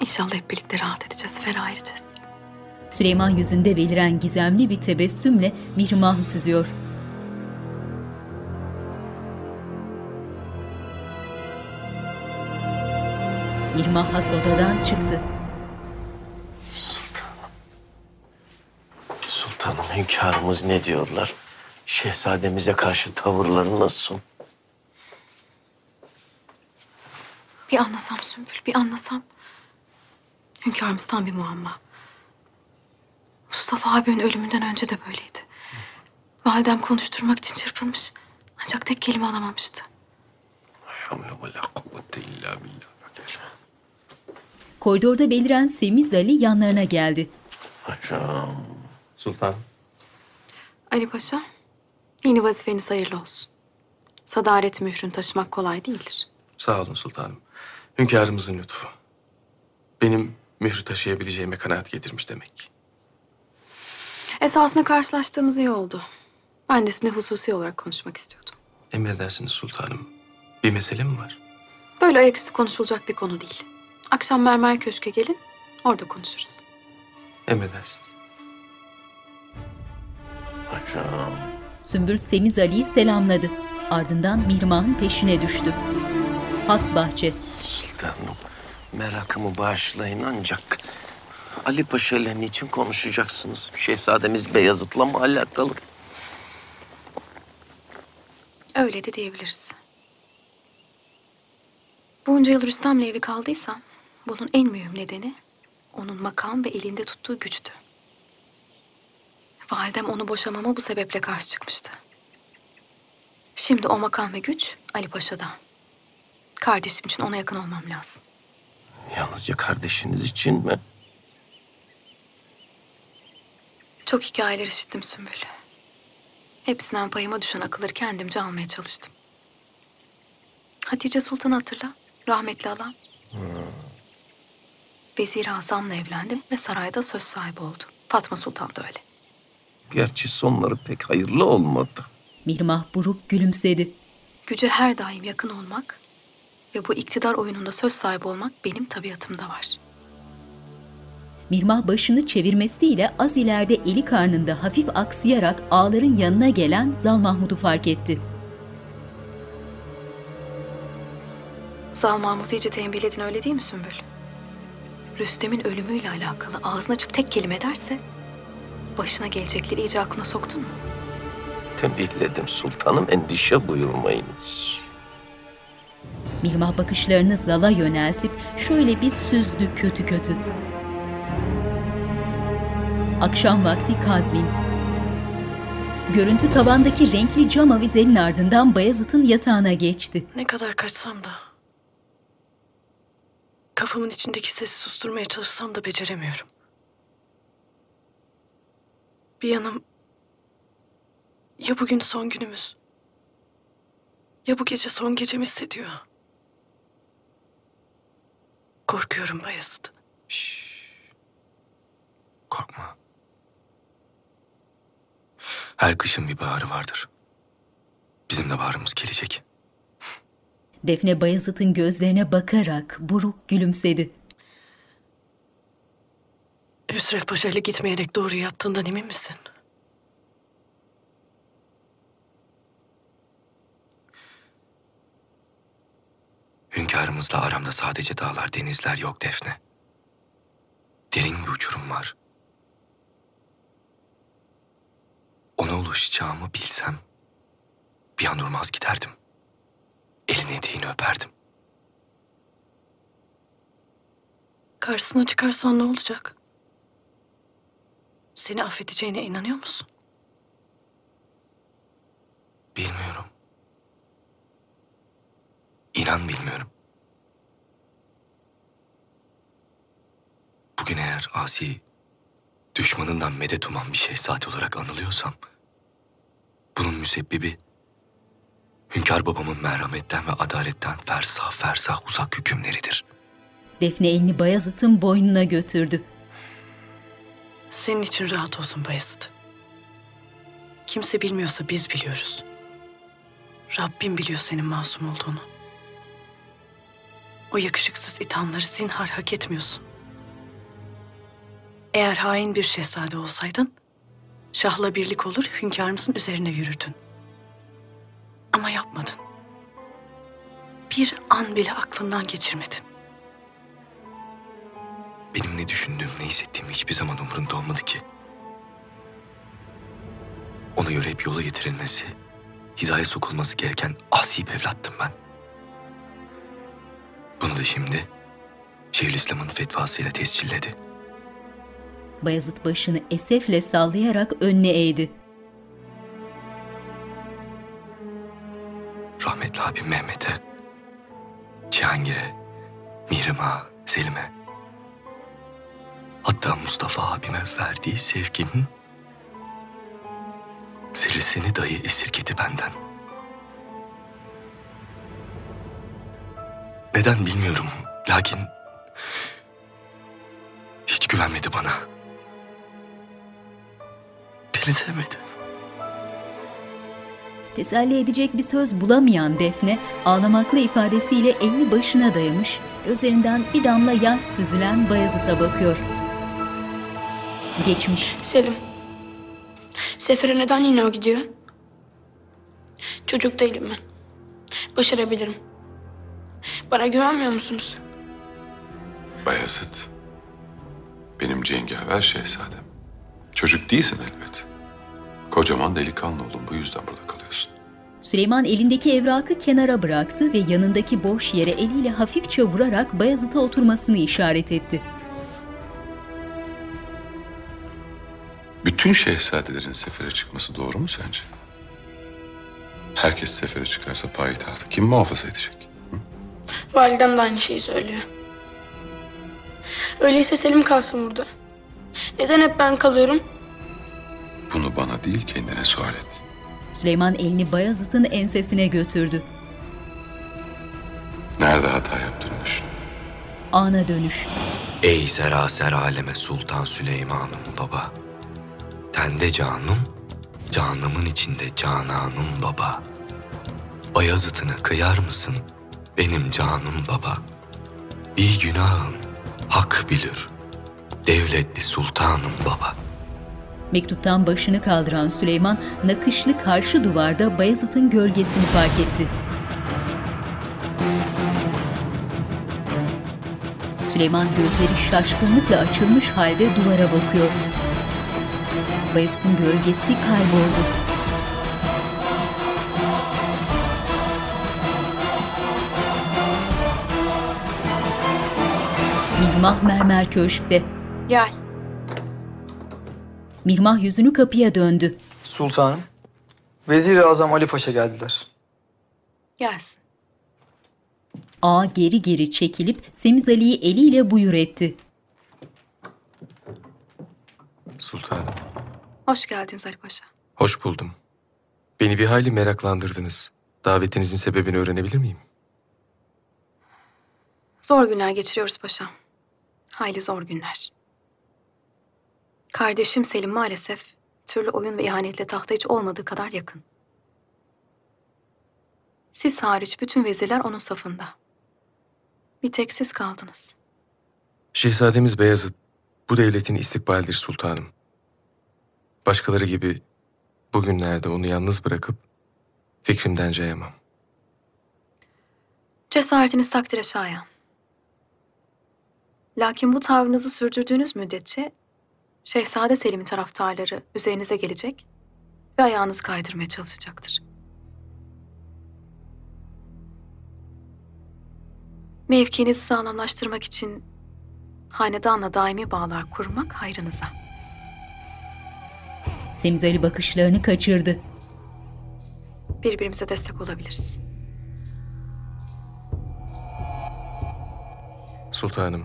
inşallah hep birlikte rahat edeceğiz, ferah edeceğiz. Süleyman yüzünde beliren gizemli bir tebessümle Mihrimah'ı süzüyor. Mihrimah has odadan çıktı. Sultanım, hünkârımız ne diyorlar? Şehzademize karşı tavırları nasıl? Bir anlasam Sümbül, bir anlasam. Hünkârımız tam bir muamma. Mustafa abimin ölümünden önce de böyleydi. Validem konuşturmak için çırpınmış. Ancak tek kelime alamamıştı. Koridorda beliren Semiz Ali yanlarına geldi. Paşam. Sultan. Ali Paşa, yeni vazifeniz hayırlı olsun. Sadaret mührünü taşımak kolay değildir. Sağ olun sultanım. Hünkârımızın lütfu. benim mührü taşıyabileceğime kanaat getirmiş demek ki. Esasında karşılaştığımız iyi oldu. Ben de sizinle hususi olarak konuşmak istiyordum. Emredersiniz sultanım. Bir mesele mi var? Böyle ayaküstü konuşulacak bir konu değil. Akşam Mermer Köşk'e gelin, orada konuşuruz. Emredersiniz. Akşam. Sümbül Semiz Ali'yi selamladı. Ardından Mihrimah'ın peşine düştü. Has bahçe. Sultanım, merakımı bağışlayın ancak Ali Paşa ile niçin konuşacaksınız? Şehzademiz Beyazıt'la mı alakalı? Öyle de diyebiliriz. Bunca yıl Rüstem'le evli kaldıysam, bunun en mühim nedeni onun makam ve elinde tuttuğu güçtü. Validem onu boşamama bu sebeple karşı çıkmıştı. Şimdi o makam ve güç Ali Paşa'da. Kardeşim için ona yakın olmam lazım. Yalnızca kardeşiniz için mi? Çok hikayeler işittim Sümbül. Hepsinden payıma düşen akılları kendimce almaya çalıştım. Hatice Sultan'ı hatırla, rahmetli alan. Vezir Hasan'la evlendi ve sarayda söz sahibi oldu. Fatma Sultan da öyle. Gerçi sonları pek hayırlı olmadı. Mihrimah buruk gülümsedi. Güce her daim yakın olmak ve bu iktidar oyununda söz sahibi olmak benim tabiatımda var. Mihrimah başını çevirmesiyle az ileride eli karnında hafif aksayarak ağların yanına gelen Zal Mahmud'u fark etti. Zal Mahmud'u iyice tembihledin, öyle değil mi Sümbül? Rüstem'in ölümüyle alakalı ağzını açıp tek kelime ederse başına gelecekleri iyice aklına soktun mu? Tembihledim sultanım, endişe buyurmayınız. Mihrimah bakışlarını Zal'a yöneltip şöyle bir süzdü kötü kötü. Akşam vakti Kazvin. Görüntü tavandaki renkli cam avizenin ardından Bayazıt'ın yatağına geçti. Ne kadar kaçsam da, kafamın içindeki sesi susturmaya çalışsam da beceremiyorum. Bir yanım, ya bugün son günümüz, ya bu gece son gecemi hissediyor. Korkuyorum Bayezid. Şşş. Korkma. Her kışın bir baharı vardır. Bizim de baharımız gelecek. Defne Bayezid'in gözlerine bakarak buruk gülümsedi. Hüsrev Paşa ile gitmeyerek doğru yaptığından emin misin? Hünkârımızla aramda sadece dağlar, denizler yok Defne. Derin bir uçurum var. Ona ulaşacağımı bilsem bir an durmaz giderdim. Elini eteğini öperdim. Karşısına çıkarsan ne olacak? Seni affedeceğine inanıyor musun? Bilmiyorum. İnan bilmiyorum. Bugün eğer asi, düşmanından medet uman bir şehzade olarak anılıyorsam, bunun müsebbibi hünkâr babamın merhametten ve adaletten fersah fersah uzak hükümleridir. Defne elini Bayezid'in boynuna götürdü. Senin için rahat olsun Bayezid. Kimse bilmiyorsa biz biliyoruz. Rabbim biliyor senin masum olduğunu. O yakışıksız ithamları zinhar hak etmiyorsun. Eğer hain bir şehzade olsaydın, şahla birlik olur, hünkârımızın üzerine yürürdün. Ama yapmadın. Bir an bile aklından geçirmedin. Benim ne düşündüğüm, ne hissettiğim hiçbir zaman umurumda olmadı ki. Ona göre hep yola getirilmesi, hizaya sokulması gereken asi bir evlattım ben. Bunu da şimdi Şeyhülislam'ın fetvasıyla tescilledi. Bayezid başını esefle sallayarak önüne eğdi. Rahmetli abim Mehmet'e, Cihangir'e, Mihrimah, Selim'e, hatta Mustafa abime verdiği sevginin zerresini dahi esirgedi benden. Neden bilmiyorum, lakin hiç güvenmedi bana. Beni sevmedi. Teselli edecek bir söz bulamayan Defne, ağlamaklı ifadesiyle elini başına dayamış, gözlerinden bir damla yaş süzülen Bayazıt'a bakıyor. Geçmiş. Selim, sefere neden yine o gidiyor? Çocuk değilim ben. Başarabilirim. Bana güvenmiyor musunuz? Bayazıt, benim cengaver şehzadem. Çocuk değilsin elbet. Kocaman delikanlı oldun, bu yüzden burada kalıyorsun. Süleyman elindeki evrakı kenara bıraktı ve yanındaki boş yere eliyle hafifçe vurarak Bayazıt'a oturmasını işaret etti. Bütün şehzadelerin sefere çıkması doğru mu sence? Herkes sefere çıkarsa payitahtı kim muhafaza edecek? Hı? Validem de aynı şeyi söylüyor. Öyleyse Selim kalsın burada. Neden hep ben kalıyorum? Bunu bana değil, kendine sual et. Süleyman elini Bayazıt'ın ensesine götürdü. Nerede hata yaptığını düşün. Ana dönüş. Ey seraser aleme Sultan Süleyman'ım baba. Sende canım, canımın içinde cananım baba. Bayazıt'ını kıyar mısın benim canım baba? Bir günahım hak bilir, devletli sultanım baba. Mektuptan başını kaldıran Süleyman, nakışlı karşı duvarda Bayazıt'ın gölgesini fark etti. Süleyman gözleri şaşkınlıkla açılmış halde duvara bakıyor. Bayezid'in gölgesi kayboldu. Mihrimah mermer köşkte. Gel. Mihrimah yüzünü kapıya döndü. Sultanım, Vezir-i Azam Ali Paşa geldiler. Gelsin. Ağa geri geri çekilip Semiz Ali'yi eliyle buyur etti. Sultanım. Hoş geldiniz Ali Paşa. Hoş buldum. Beni bir hayli meraklandırdınız. Davetinizin sebebini öğrenebilir miyim? Zor günler geçiriyoruz paşam. Hayli zor günler. Kardeşim Selim maalesef türlü oyun ve ihanetle tahta hiç olmadığı kadar yakın. Siz hariç bütün vezirler onun safında. Bir tek siz kaldınız. Şehzademiz Beyazıt bu devletin istikbalidir sultanım. Başkaları gibi bugünlerde onu yalnız bırakıp fikrimden cayamam. Cesaretiniz takdire şayan. Lakin bu tavrınızı sürdürdüğünüz müddetçe Şehzade Selim'in taraftarları üzerinize gelecek ve ayağınızı kaydırmaya çalışacaktır. Mevkinizi sağlamlaştırmak için hanedanla daimi bağlar kurmak hayrınıza. Semiz Ali bakışlarını kaçırdı. Birbirimize destek olabiliriz. Sultanım,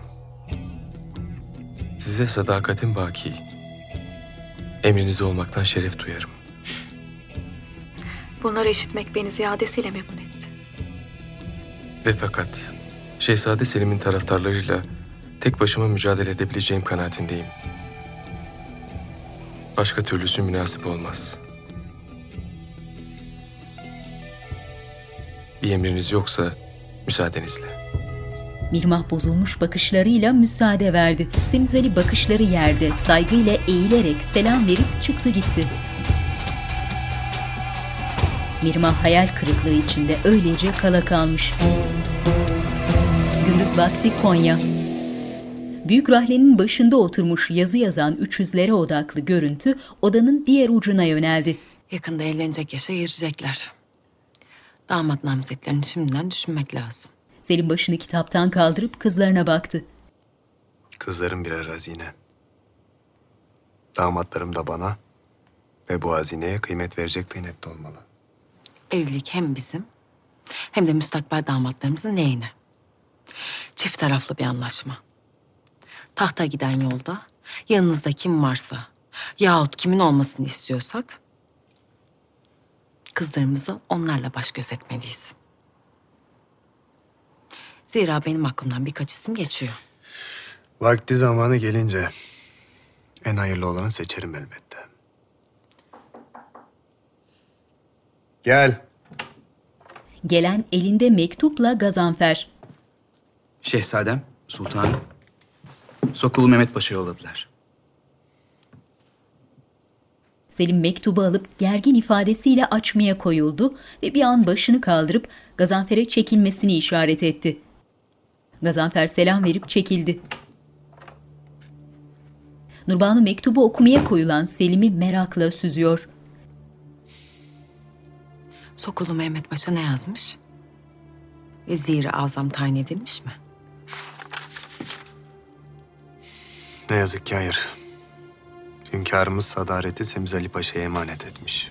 size sadakatim baki. Emrinizde olmaktan şeref duyarım. Bunları işitmek beni ziyadesiyle memnun etti. Ve fakat Şehzade Selim'in taraftarlarıyla tek başıma mücadele edebileceğim kanaatindeyim. Başka türlüsü münasip olmaz. Bir emriniz yoksa müsaadenizle. Mihrimah bozulmuş bakışlarıyla müsaade verdi. Semiz Ali bakışları yerde saygıyla eğilerek selam verip çıktı gitti. Mihrimah hayal kırıklığı içinde öylece kala kalmış. Gündüz vakti Konya. Büyük rahlenin başında oturmuş yazı yazan 300'lere odaklı görüntü odanın diğer ucuna yöneldi. Yakında evlenecek yaşa girecekler. Damat namzetlerini şimdiden düşünmek lazım. Selim başını kitaptan kaldırıp kızlarına baktı. Kızlarım birer hazine. Damatlarım da bana ve bu hazineye kıymet verecek kıymetli olmalı. Evlilik hem bizim hem de müstakbel damatlarımızın neyine. Çift taraflı bir anlaşma. Tahta giden yolda yanınızda kim varsa yahut kimin olmasını istiyorsak kızlarımızı onlarla baş göz etmeliyiz. Zira benim aklımdan birkaç isim geçiyor. Vakti zamanı gelince en hayırlı olanı seçerim elbette. Gel. Gelen elinde mektupla Gazanfer. Şehzadem, sultanım. Sokulu Mehmet Paşa yolladılar. Selim mektubu alıp gergin ifadesiyle açmaya koyuldu ve bir an başını kaldırıp Gazanfer'e çekilmesini işaret etti. Gazanfer selam verip çekildi. Nurbanu mektubu okumaya koyulan Selim'i merakla süzüyor. Sokulu Mehmet Paşa ne yazmış? Vezir-i Azam tayin edilmiş mi? Ne yazık ki hayır. Hünkârımız sadareti Semiz Ali Paşa'ya emanet etmiş.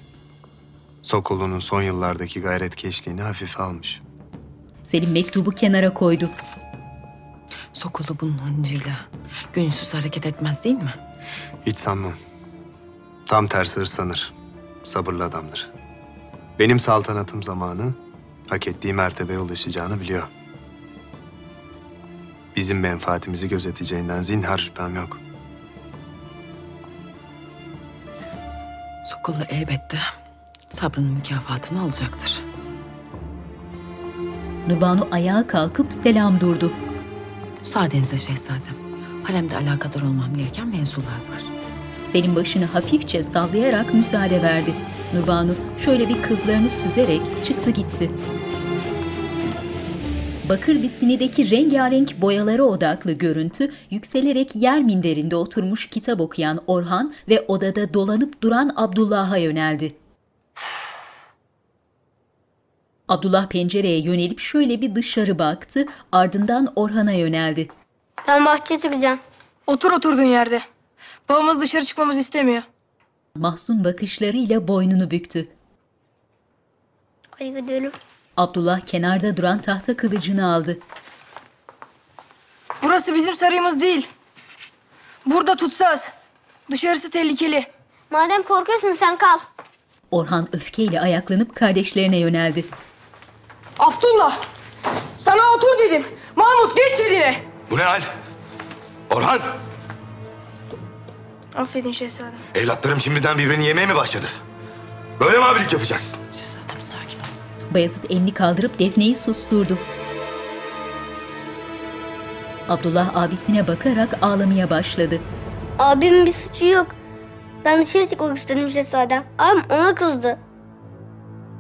Sokolu'nun son yıllardaki gayretkeşliğini hafife almış. Selim mektubu kenara koydu. Sokolu bunun hıncıyla günsüz hareket etmez değil mi? Hiç sanmam. Tam tersi hırslanır. Sabırlı adamdır. Benim saltanatım zamanı hak ettiği mertebeye ulaşacağını biliyor. Bizim menfaatimizi gözeteceğinden zinhar şüphem yok. Sokolu elbette sabrının mükafatını alacaktır. Nurbanu ayağa kalkıp selam durdu. Müsaadenizle şehzadem. Haremde alakadar olmam gereken mevzular var. Selim başını hafifçe sallayarak müsaade verdi. Nurbanu şöyle bir kızlarını süzerek çıktı gitti. Bakır bisinideki rengarenk boyalara odaklı görüntü, yükselerek yer minderinde oturmuş kitap okuyan Orhan ve odada dolanıp duran Abdullah'a yöneldi. Abdullah pencereye yönelip şöyle bir dışarı baktı, ardından Orhan'a yöneldi. Ben bahçeye çıkacağım. Otur oturduğun yerde. Babamız dışarı çıkmamızı istemiyor. Mahzun bakışlarıyla boynunu büktü. Ay gidelim. Abdullah kenarda duran tahta kılıcını aldı. Burası bizim sarayımız değil. Burada tutsaz. Dışarısı tehlikeli. Madem korkuyorsun sen kal. Orhan öfkeyle ayaklanıp kardeşlerine yöneldi. Abdullah! Sana otur dedim. Mahmut geç yerine. Bu ne hal? Orhan! Affedin şehzadem. Evlatlarım şimdiden birbirini yemeye mi başladı? Böyle mi abilik yapacaksın? Şehzadem sakin ol. Bayezid elini kaldırıp Defne'yi susturdu. Abdullah abisine bakarak ağlamaya başladı. Abimin bir suçu yok. Ben dışarı çıkmak istedim şehzadem. Abim ona kızdı.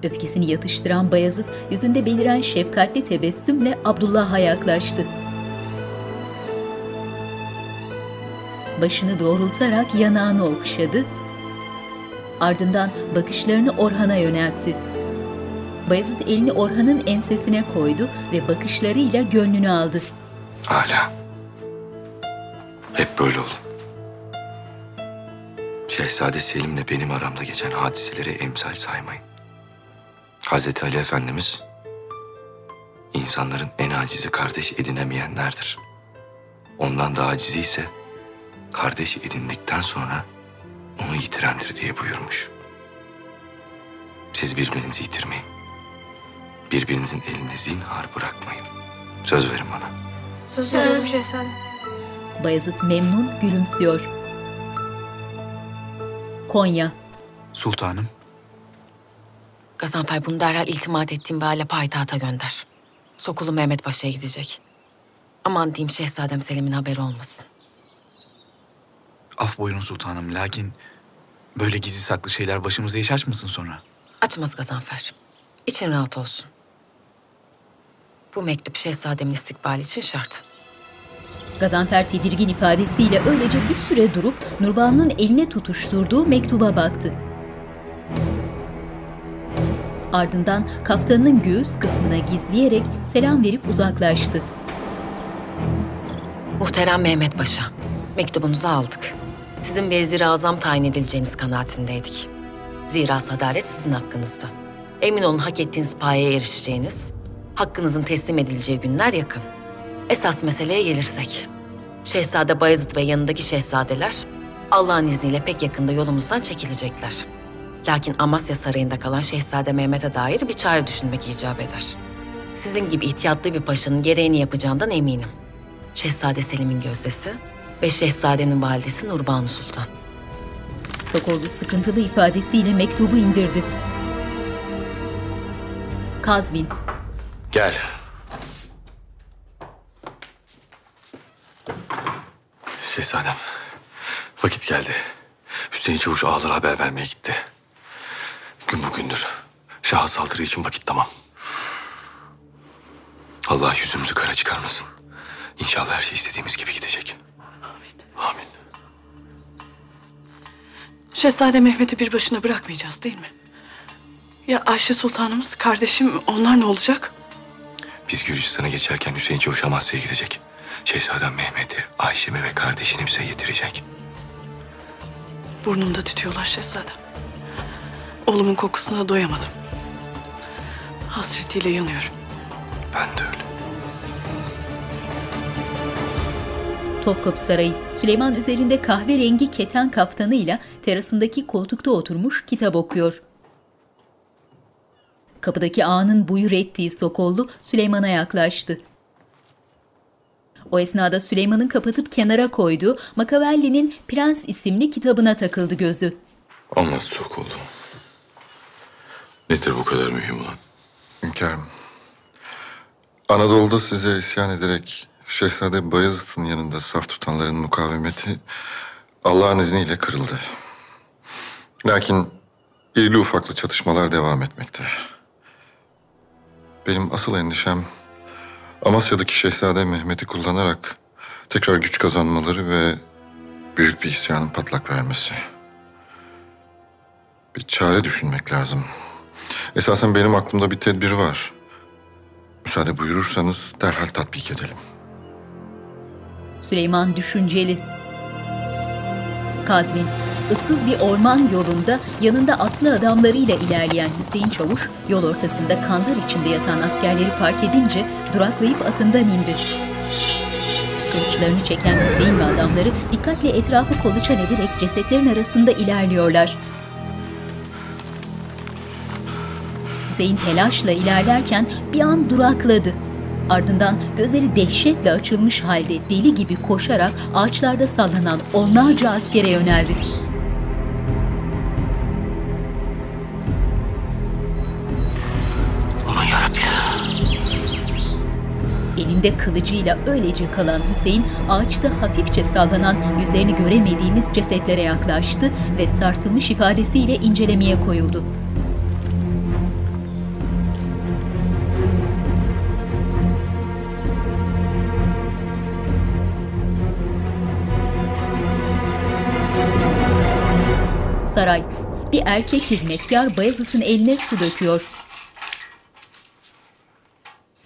Öfkesini yatıştıran Bayezid yüzünde beliren şefkatli tebessümle Abdullah'a yaklaştı. Başını doğrultarak yanağını okşadı. Ardından bakışlarını Orhan'a yöneltti. Bayezid elini Orhan'ın ensesine koydu ve bakışlarıyla gönlünü aldı. Hala. Hep böyle olun. Şehzade Selim'le benim aramda geçen hadiseleri emsal saymayın. Hazreti Ali Efendimiz, insanların en acizi kardeş edinemeyenlerdir. Ondan da acizi ise kardeş edindikten sonra onu yitirendir diye buyurmuş. Siz birbirinizi yitirmeyin. Birbirinizin eline zinhar bırakmayın. Söz verin bana. Söz veririm şehzadem. Bayezid memnun gülümsüyor. Konya. Sultanım. Gazanfer bunu derhal iltimat ettiğim bir hale payitahta gönder. Sokulu Mehmet Paşa'ya gidecek. Aman diyeyim şehzadem Selim'in haberi olmasın. Af buyurun sultanım lakin böyle gizli saklı şeyler başımıza iş açmasın sonra. Açmaz Gazanfer. İçin rahat olsun. Bu mektup şehzademin istikbali için şart. Gazanfer tedirgin ifadesiyle öylece bir süre durup Nurbanu'nun eline tutuşturduğu mektuba baktı. Ardından kaftanının göğüs kısmına gizleyerek selam verip uzaklaştı. Muhterem Mehmet Paşa, mektubunuzu aldık. Sizin vezir-i azam tayin edileceğiniz kanaatindeydik. Zira sadaret sizin hakkınızda. Emin olun hak ettiğiniz payeye erişeceğiniz, hakkınızın teslim edileceği günler yakın. Esas meseleye gelirsek, Şehzade Bayezid ve yanındaki şehzadeler Allah'ın izniyle pek yakında yolumuzdan çekilecekler. Lakin Amasya Sarayı'nda kalan Şehzade Mehmet'e dair bir çare düşünmek icap eder. Sizin gibi ihtiyatlı bir paşanın gereğini yapacağından eminim. Şehzade Selim'in gözdesi ve şehzadenin validesi Nurbanu Sultan. Sokollu sıkıntılı ifadesiyle mektubu indirdi. Kazvin. Gel. Şehzadem, vakit geldi. Hüseyin Çavuş ağalara haber vermeye gitti. Gün bugündür. Şaha saldırı için vakit tamam. Allah yüzümüzü kara çıkarmasın. İnşallah her şey istediğimiz gibi gidecek. Amin. Amin. Şehzade Mehmet'i bir başına bırakmayacağız değil mi? Ya Ayşe Sultanımız, kardeşim, onlar ne olacak? Biz Gürcistan'a geçerken Hüseyin Çavuş Amasya'ya gidecek. Şehzadem Mehmet'i, Ayşem'i ve kardeşini bize getirecek. Burnumda tütüyorlar şehzadem. Oğlumun kokusuna doyamadım. Hasretiyle yanıyorum. Ben de öyle. Topkapı Sarayı, Süleyman üzerinde kahverengi keten kaftanıyla terasındaki koltukta oturmuş kitap okuyor. Kapıdaki ağanın buyur ettiği Sokollu Süleyman'a yaklaştı. O esnada Süleyman'ın kapatıp kenara koyduğu Machiavelli'nin Prens isimli kitabına takıldı gözü. Anlat Sokollu. Nedir bu kadar mühim olan? Hünkârım, Anadolu'da size isyan ederek Şehzade Bayezid'in yanında saf tutanların mukavemeti Allah'ın izniyle kırıldı. Lakin irili ufaklı çatışmalar devam etmekte. Benim asıl endişem Amasya'daki Şehzade Mehmet'i kullanarak tekrar güç kazanmaları ve büyük bir isyanın patlak vermesi. Bir çare düşünmek lazım. Esasen benim aklımda bir tedbir var. Müsaade buyurursanız derhal tatbik edelim. Süleyman düşünceli. Kazvin, ıssız bir orman yolunda yanında atlı adamlarıyla ilerleyen Hüseyin Çavuş, yol ortasında kanlar içinde yatan askerleri fark edince duraklayıp atından indi. Kılıçlarını çeken Hüseyin ve adamları dikkatle etrafı kolaçan ederek cesetlerin arasında ilerliyorlar. Hüseyin telaşla ilerlerken bir an durakladı. Ardından gözleri dehşetle açılmış halde deli gibi koşarak ağaçlarda sallanan onlarca askere yöneldi. Aman yarabbim. Elinde kılıcıyla öylece kalan Hüseyin ağaçta hafifçe sallanan yüzlerini göremediğimiz cesetlere yaklaştı ve sarsılmış ifadesiyle incelemeye koyuldu. Saray, bir erkek hizmetkar Bayezid'in eline su döküyor.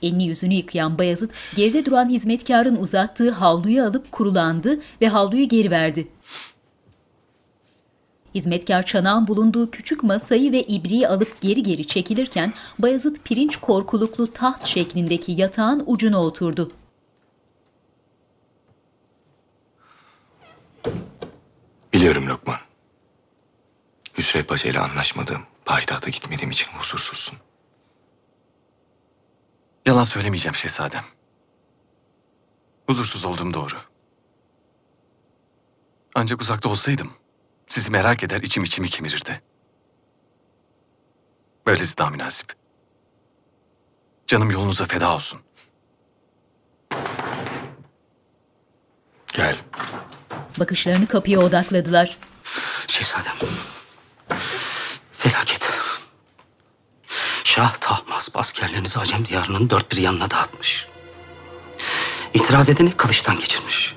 Elini yüzünü yıkayan Bayezid, geride duran hizmetkarın uzattığı havluyu alıp kurulandı ve havluyu geri verdi. Hizmetkar çanağın bulunduğu küçük masayı ve ibriği alıp geri çekilirken, Bayezid pirinç korkuluklu taht şeklindeki yatağın ucuna oturdu. Biliyorum Lokman. Hüsrev Paşa ile anlaşmadığım, payitahta gitmediğim için huzursuzsun. Yalan söylemeyeceğim şehzadem. Huzursuz olduğum doğru. Ancak uzakta olsaydım, sizi merak eder içimi kemirirdi. Böylesi daha münasip. Canım yolunuza feda olsun. Gel. Bakışlarını kapıya odakladılar. Şehzadem. Felaket. Şah Tahmasp askerlerinizi Acem diyarının dört bir yanına dağıtmış. İtiraz edeni kılıçtan geçirmiş.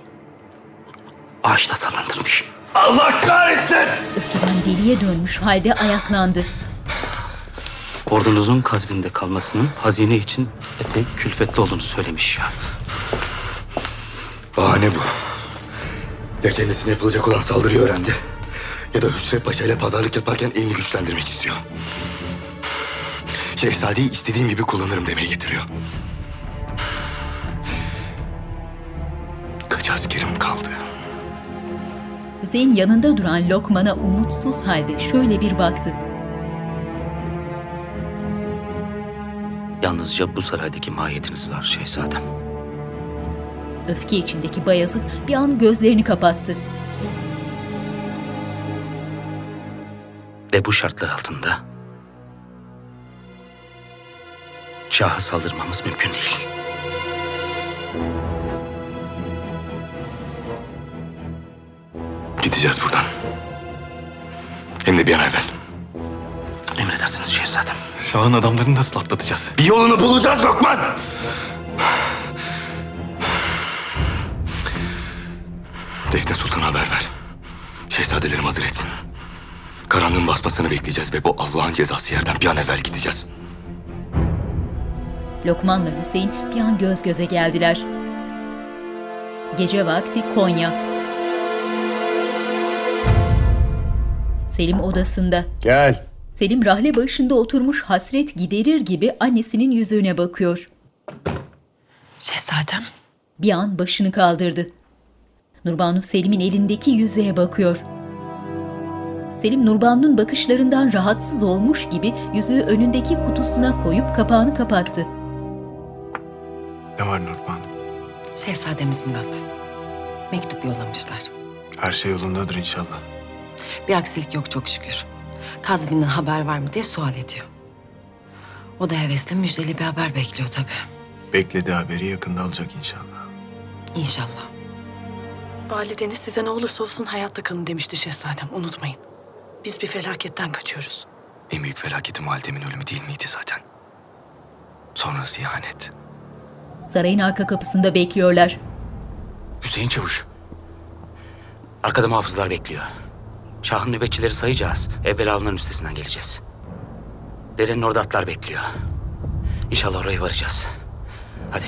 Ağaçta sallandırmış. Allah kahretsin! Öfkeden deliye dönmüş halde ayaklandı. Ordunuzun Kazvin'de kalmasının hazine için epey külfetli olduğunu söylemiş ya. Bahane bu. Ya kendisine yapılacak olan saldırıyı öğrendi, ya da Hüsrev Paşa ile pazarlık yaparken elini güçlendirmek istiyor. Şehzadeyi istediğim gibi kullanırım demeye getiriyor. Kaç askerim kaldı? Hüseyin yanında duran Lokman'a umutsuz halde şöyle bir baktı. Yalnızca bu saraydaki mahiyetiniz var şehzadem. Öfke içindeki Bayazıt bir an gözlerini kapattı. Ve bu şartlar altında Şah'a saldırmamız mümkün değil. Gideceğiz buradan. Hem de bir an evvel. Emredersiniz şehzadem. Şah'ın adamlarını nasıl atlatacağız? Bir yolunu bulacağız Lokman! Defne Sultan'a haber ver. Şehzadelerimi hazır etsin. Karanlığın basmasını bekleyeceğiz ve bu Allah'ın cezası yerden bir an evvel gideceğiz. Lokman'la Hüseyin bir an göz göze geldiler. Gece vakti Konya. Selim odasında. Gel. Selim rahle başında oturmuş hasret giderir gibi annesinin yüzüne bakıyor. Şehzadem. Bir an başını kaldırdı. Nurbanu Selim'in elindeki yüzüğe bakıyor. Selim Nurbanu'nun bakışlarından rahatsız olmuş gibi yüzüğü önündeki kutusuna koyup kapağını kapattı. Ne var Nurbanu? Şehzademiz Murat. Mektup yollamışlar. Her şey yolundadır inşallah. Bir aksilik yok çok şükür. Kazmin'den haber var mı diye sual ediyor. O da hevesle müjdeli bir haber bekliyor tabii. Beklediği haberi yakında alacak inşallah. İnşallah. Valideniz size ne olursa olsun hayatta kalın demişti şehzadem, unutmayın. Biz bir felaketten kaçıyoruz. En büyük felaketim validemin ölümü değil miydi zaten? Sonrası ihanet. Sarayın arka kapısında bekliyorlar. Hüseyin Çavuş. Arkada muhafızlar bekliyor. Şah'ın nöbetçileri sayacağız. Evvela onların üstesinden geleceğiz. Derenin orada atlar bekliyor. İnşallah oraya varacağız. Hadi.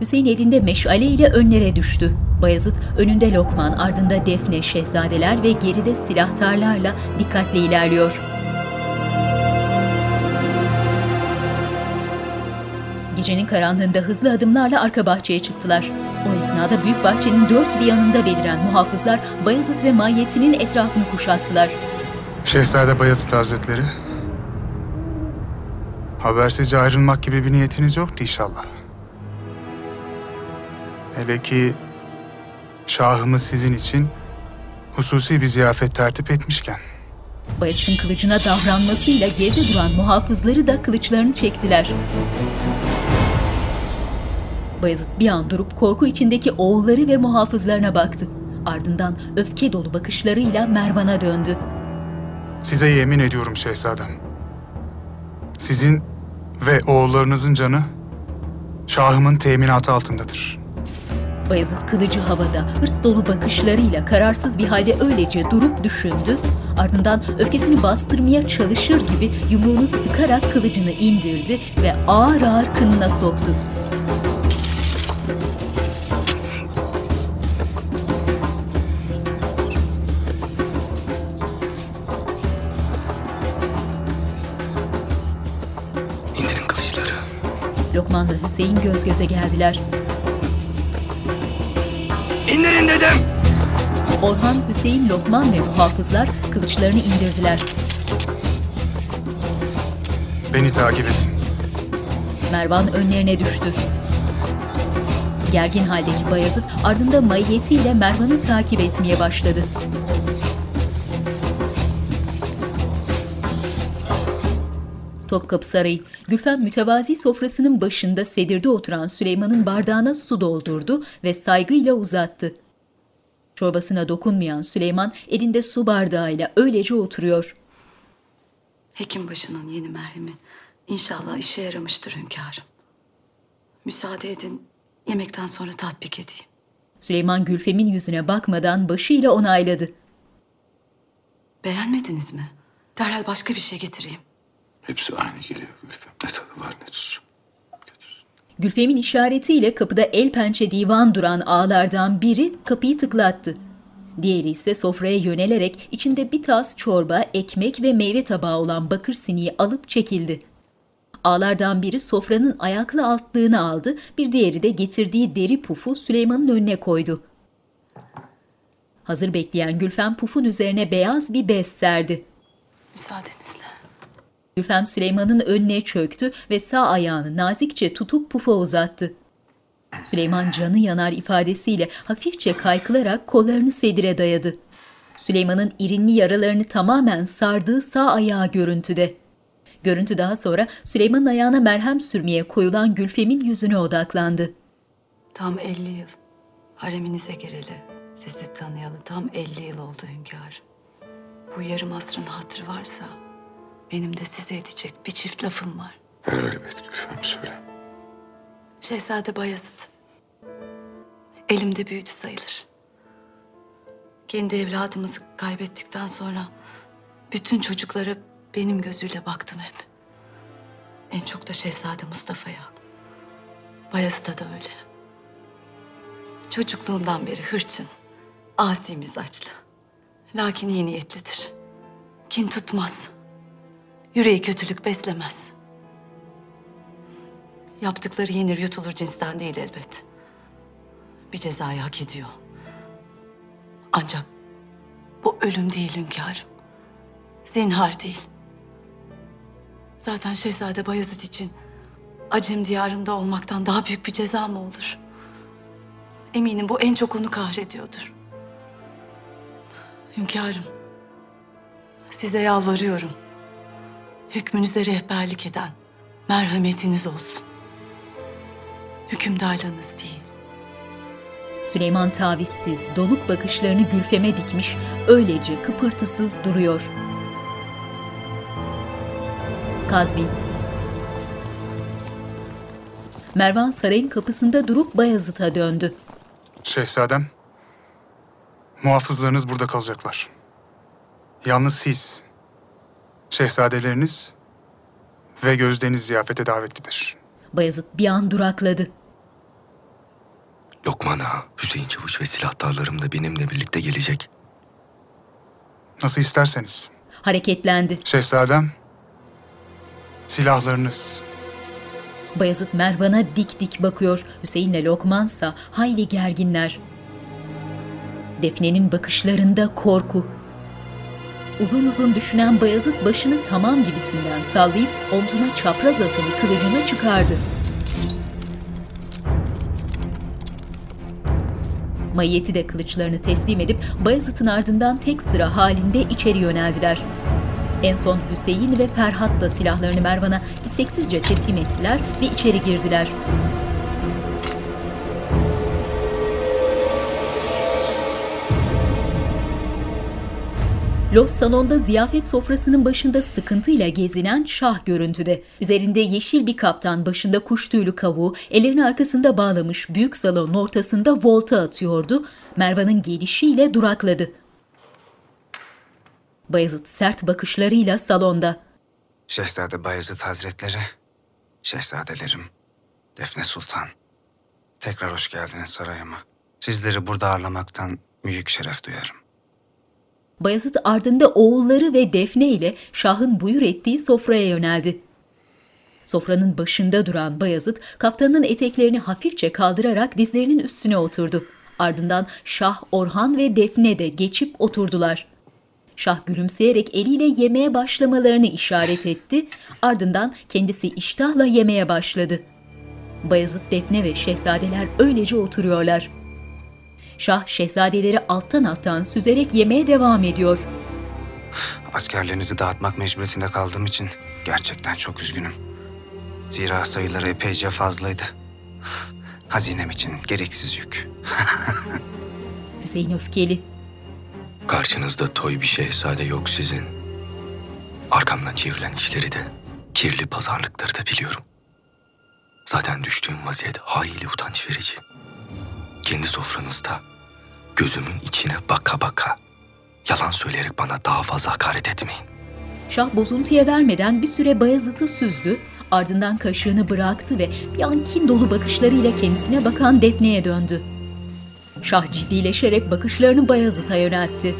Hüseyin elinde meşale ile önlere düştü. Bayazıt önünde Lokman, ardında Defne, şehzadeler ve geride silahtarlarla dikkatle ilerliyor. Gecenin karanlığında hızlı adımlarla arka bahçeye çıktılar. O esnada büyük bahçenin dört bir yanında beliren muhafızlar Bayazıt ve mahiyetinin etrafını kuşattılar. Şehzade Bayazıt Hazretleri, habersizce ayrılmak gibi bir niyetiniz yoktu inşallah. Hele ki Şahımız sizin için hususi bir ziyafet tertip etmişken. Bayazıt'ın kılıcına davranmasıyla geride duran muhafızları da kılıçlarını çektiler. Bayezid bir an durup korku içindeki oğulları ve muhafızlarına baktı. Ardından öfke dolu bakışlarıyla Mervan'a döndü. Size yemin ediyorum şehzadem. Sizin ve oğullarınızın canı Şah'ımın teminatı altındadır. Bayezid kılıcı havada, hırs dolu bakışlarıyla kararsız bir halde öylece durup düşündü. Ardından öfkesini bastırmaya çalışır gibi yumruğunu sıkarak kılıcını indirdi ve ağır ağır kınına soktu. Lokman'la Hüseyin göz göze geldiler. İndirin dedim! Orhan, Hüseyin, Lokman ve muhafızlar kılıçlarını indirdiler. Beni takip edin. Mervan önlerine düştü. Gergin haldeki Bayazıt ardında mahiyetiyle Mervan'ı takip etmeye başladı. Topkapı Sarayı, Gülfem mütevazi sofrasının başında sedirde oturan Süleyman'ın bardağına su doldurdu ve saygıyla uzattı. Çorbasına dokunmayan Süleyman elinde su bardağıyla öylece oturuyor. Hekimbaşı'nın yeni merhemi inşallah işe yaramıştır hünkârım. Müsaade edin, yemekten sonra tatbik edeyim. Süleyman Gülfem'in yüzüne bakmadan başıyla onayladı. Beğenmediniz mi? Derhal başka bir şey getireyim. Hepsi aynı geliyor Gülfem. Ne tadı var ne tuzu. Gülfem'in işaretiyle kapıda el pençe divan duran ağalardan biri kapıyı tıklattı. Diğeri ise sofraya yönelerek içinde bir tas çorba, ekmek ve meyve tabağı olan bakır siniyi alıp çekildi. Ağalardan biri sofranın ayaklı altlığını aldı, bir diğeri de getirdiği deri pufu Süleyman'ın önüne koydu. Hazır bekleyen Gülfem pufun üzerine beyaz bir bez serdi. Müsaadenizle. Gülfem Süleyman'ın önüne çöktü ve sağ ayağını nazikçe tutup pufa uzattı. Süleyman canı yanar ifadesiyle hafifçe kaykılarak kollarını sedire dayadı. Süleyman'ın irinli yaralarını tamamen sardığı sağ ayağı görüntüde. Görüntü daha sonra Süleyman'ın ayağına merhem sürmeye koyulan Gülfem'in yüzüne odaklandı. Tam 50 yıl. Hareminize gireli, sizi tanıyalı tam 50 yıl oldu hünkârım. Bu yarım asrın hatırı varsa benim de size edecek bir çift lafım var. Elbet Gülfem, söyle. Şehzade Bayezid elimde büyüdü sayılır. Kendi evladımızı kaybettikten sonra bütün çocuklara benim gözüyle baktım hep. En çok da Şehzade Mustafa'ya. Bayezid'e de öyle. Çocukluğundan beri hırçın, asi mizaçlı. Lakin iyi niyetlidir. Kin tutmaz. Yüreği kötülük beslemez. Yaptıkları yenir yutulur cinsten değil elbet. Bir cezayı hak ediyor. Ancak bu ölüm değil hünkârım. Zinhar değil. Zaten Şehzade Bayezid için Acem diyarında olmaktan daha büyük bir ceza mı olur? Eminim bu en çok onu kahrediyordur. Hünkârım, size yalvarıyorum. Hükmünüze rehberlik eden merhametiniz olsun. Hükümdarlığınız değil. Süleyman tavizsiz, donuk bakışlarını Gülfem'e dikmiş, öylece kıpırtısız duruyor. Kazvin. Mervan sarayın kapısında durup Bayezid'e döndü. Şehzadem, muhafızlarınız burada kalacaklar. Yalnız siz, şehzadeleriniz ve gözdeniz ziyafete davetlidir. Bayezid bir an durakladı. Lokman Ağa, Hüseyin Çavuş ve silahtarlarım da benimle birlikte gelecek. Nasıl isterseniz. Hareketlendi. Şehzadem, silahlarınız. Bayezid Mervan'a dik dik bakıyor. Hüseyin'le Lokman'sa hayli gerginler. Defne'nin bakışlarında korku. Uzun uzun düşünen Bayezid başını tamam gibisinden sallayıp omzuna çapraz asılı kılıcını çıkardı. Maiyeti de kılıçlarını teslim edip Bayezid'in ardından tek sıra halinde içeri yöneldiler. En son Hüseyin ve Ferhat da silahlarını Mervan'a isteksizce teslim ettiler ve içeri girdiler. Los salonda ziyafet sofrasının başında sıkıntıyla gezinen şah görüntüde. Üzerinde yeşil bir kaptan, başında kuş tüylü kavuğu, ellerini arkasında bağlamış büyük salonun ortasında volta atıyordu. Mervan'ın gelişiyle durakladı. Bayezid sert bakışlarıyla salonda. Şehzade Bayezid Hazretleri, şehzadelerim, Defne Sultan. Tekrar hoş geldiniz sarayıma. Sizleri burada ağırlamaktan büyük şeref duyarım. Bayezid ardında oğulları ve Defne ile şahın buyur ettiği sofraya yöneldi. Sofranın başında duran Bayezid, kaftanının eteklerini hafifçe kaldırarak dizlerinin üstüne oturdu. Ardından Şah, Orhan ve Defne de geçip oturdular. Şah gülümseyerek eliyle yemeğe başlamalarını işaret etti. Ardından kendisi iştahla yemeye başladı. Bayezid, Defne ve şehzadeler öylece oturuyorlar. Şah, şehzadeleri alttan alttan süzerek yemeğe devam ediyor. Askerlerinizi dağıtmak mecburiyetinde kaldığım için gerçekten çok üzgünüm. Zira sayıları epeyce fazlaydı. Hazinem için gereksiz yük. Hüseyin öfkeli. Karşınızda toy bir şehzade yok sizin. Arkamdan çevrilen işleri de, kirli pazarlıkları da biliyorum. Zaten düştüğüm vaziyet hayli utanç verici. Kendi sofranızda gözümün içine baka baka yalan söyleyerek bana daha fazla hakaret etmeyin. Şah bozuntuya vermeden bir süre Bayezid'i süzdü, ardından kaşığını bıraktı ve bir an kin dolu bakışlarıyla kendisine bakan Defne'ye döndü. Şah ciddileşerek bakışlarını Bayezid'e yöneltti.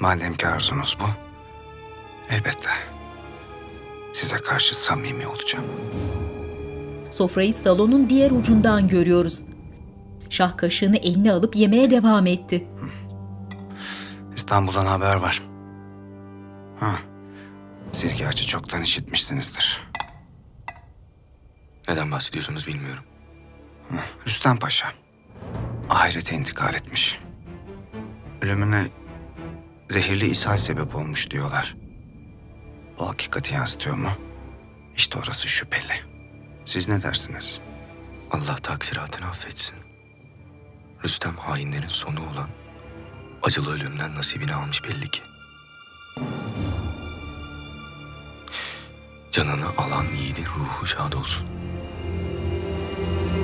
Madem ki arzunuz bu, elbette size karşı samimi olacağım. Sofrayı salonun diğer ucundan görüyoruz. Şah kaşığını eline alıp yemeğe devam etti. İstanbul'dan haber var. Siz gerçi çoktan işitmişsinizdir. Neden bahsediyorsunuz bilmiyorum. Rüstem Paşa ahirete intikal etmiş. Ölümüne zehirli ishal sebep olmuş diyorlar. O hakikati yansıtıyor mu? İşte orası şüpheli. Siz ne dersiniz? Allah taksiratını affetsin. Rüstem hainlerin sonu olan acılı ölümden nasibini almış belli ki. Canını alan yiğidin ruhu şad olsun.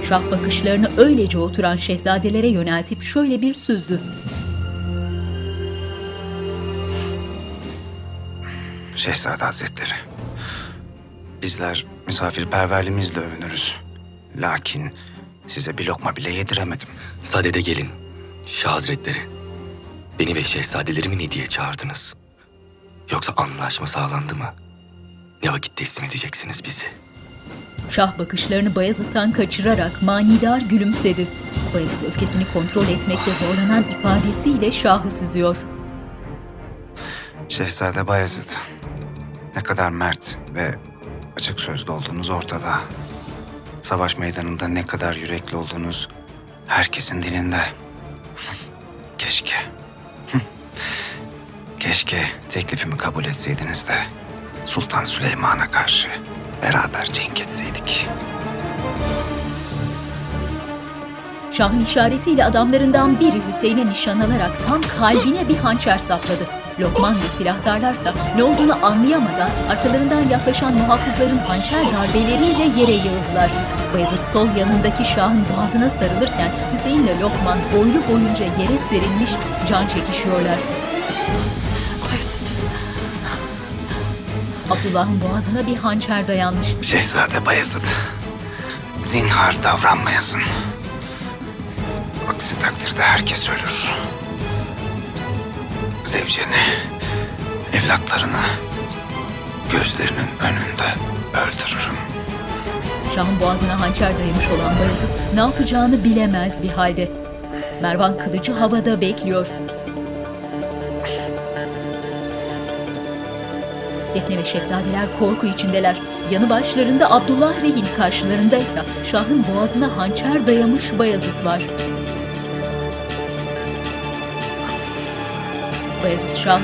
Şah bakışlarını öylece oturan şehzadelere yöneltip şöyle bir süzdü. Şehzade Hazretleri, bizler misafirperverliğimizle övünürüz. Lakin size bir lokma bile yediremedim. Sadede gelin, Şah Hazretleri. Beni ve şehzadelerimi ne diye çağırdınız? Yoksa anlaşma sağlandı mı? Ne vakit teslim edeceksiniz bizi? Şah bakışlarını Bayezid'den kaçırarak manidar gülümsedi. Bayezid öfkesini kontrol etmekte zorlanan ifadesiyle şahı süzüyor. Şehzade Bayezid, ne kadar mert ve açık sözlü olduğunuz ortada. Savaş meydanında ne kadar yürekli olduğunuz herkesin dilinde. Keşke, keşke teklifimi kabul etseydiniz de Sultan Süleyman'a karşı beraber cenk etseydik. Şahın işaretiyle adamlarından biri Hüseyin'e nişan alarak tam kalbine bir hançer sapladı. Lokman ve silahtarlarsa ne olduğunu anlayamadan arkalarından yaklaşan muhafızların hançer darbeleriyle yere yığıldılar. Bayezid sol yanındaki Şah'ın boğazına sarılırken Hüseyin'le Lokman boylu boyunca yere serilmiş, can çekişiyorlar. Bayezid. Abdullah'ın boğazına bir hançer dayanmış. Şehzade Bayezid, zinhar davranmayasın. Aksi takdirde herkes ölür. Zevceni, evlatlarını gözlerinin önünde öldürürüm. Şah'ın boğazına hançer dayamış olan Bayezid ne yapacağını bilemez bir halde. Mervan kılıcı havada bekliyor. Defne ve şehzadeler korku içindeler. Yanı başlarında Abdullah rehin, karşılarındaysa Şah'ın boğazına hançer dayamış Bayezid var. Bayezid Şah'ı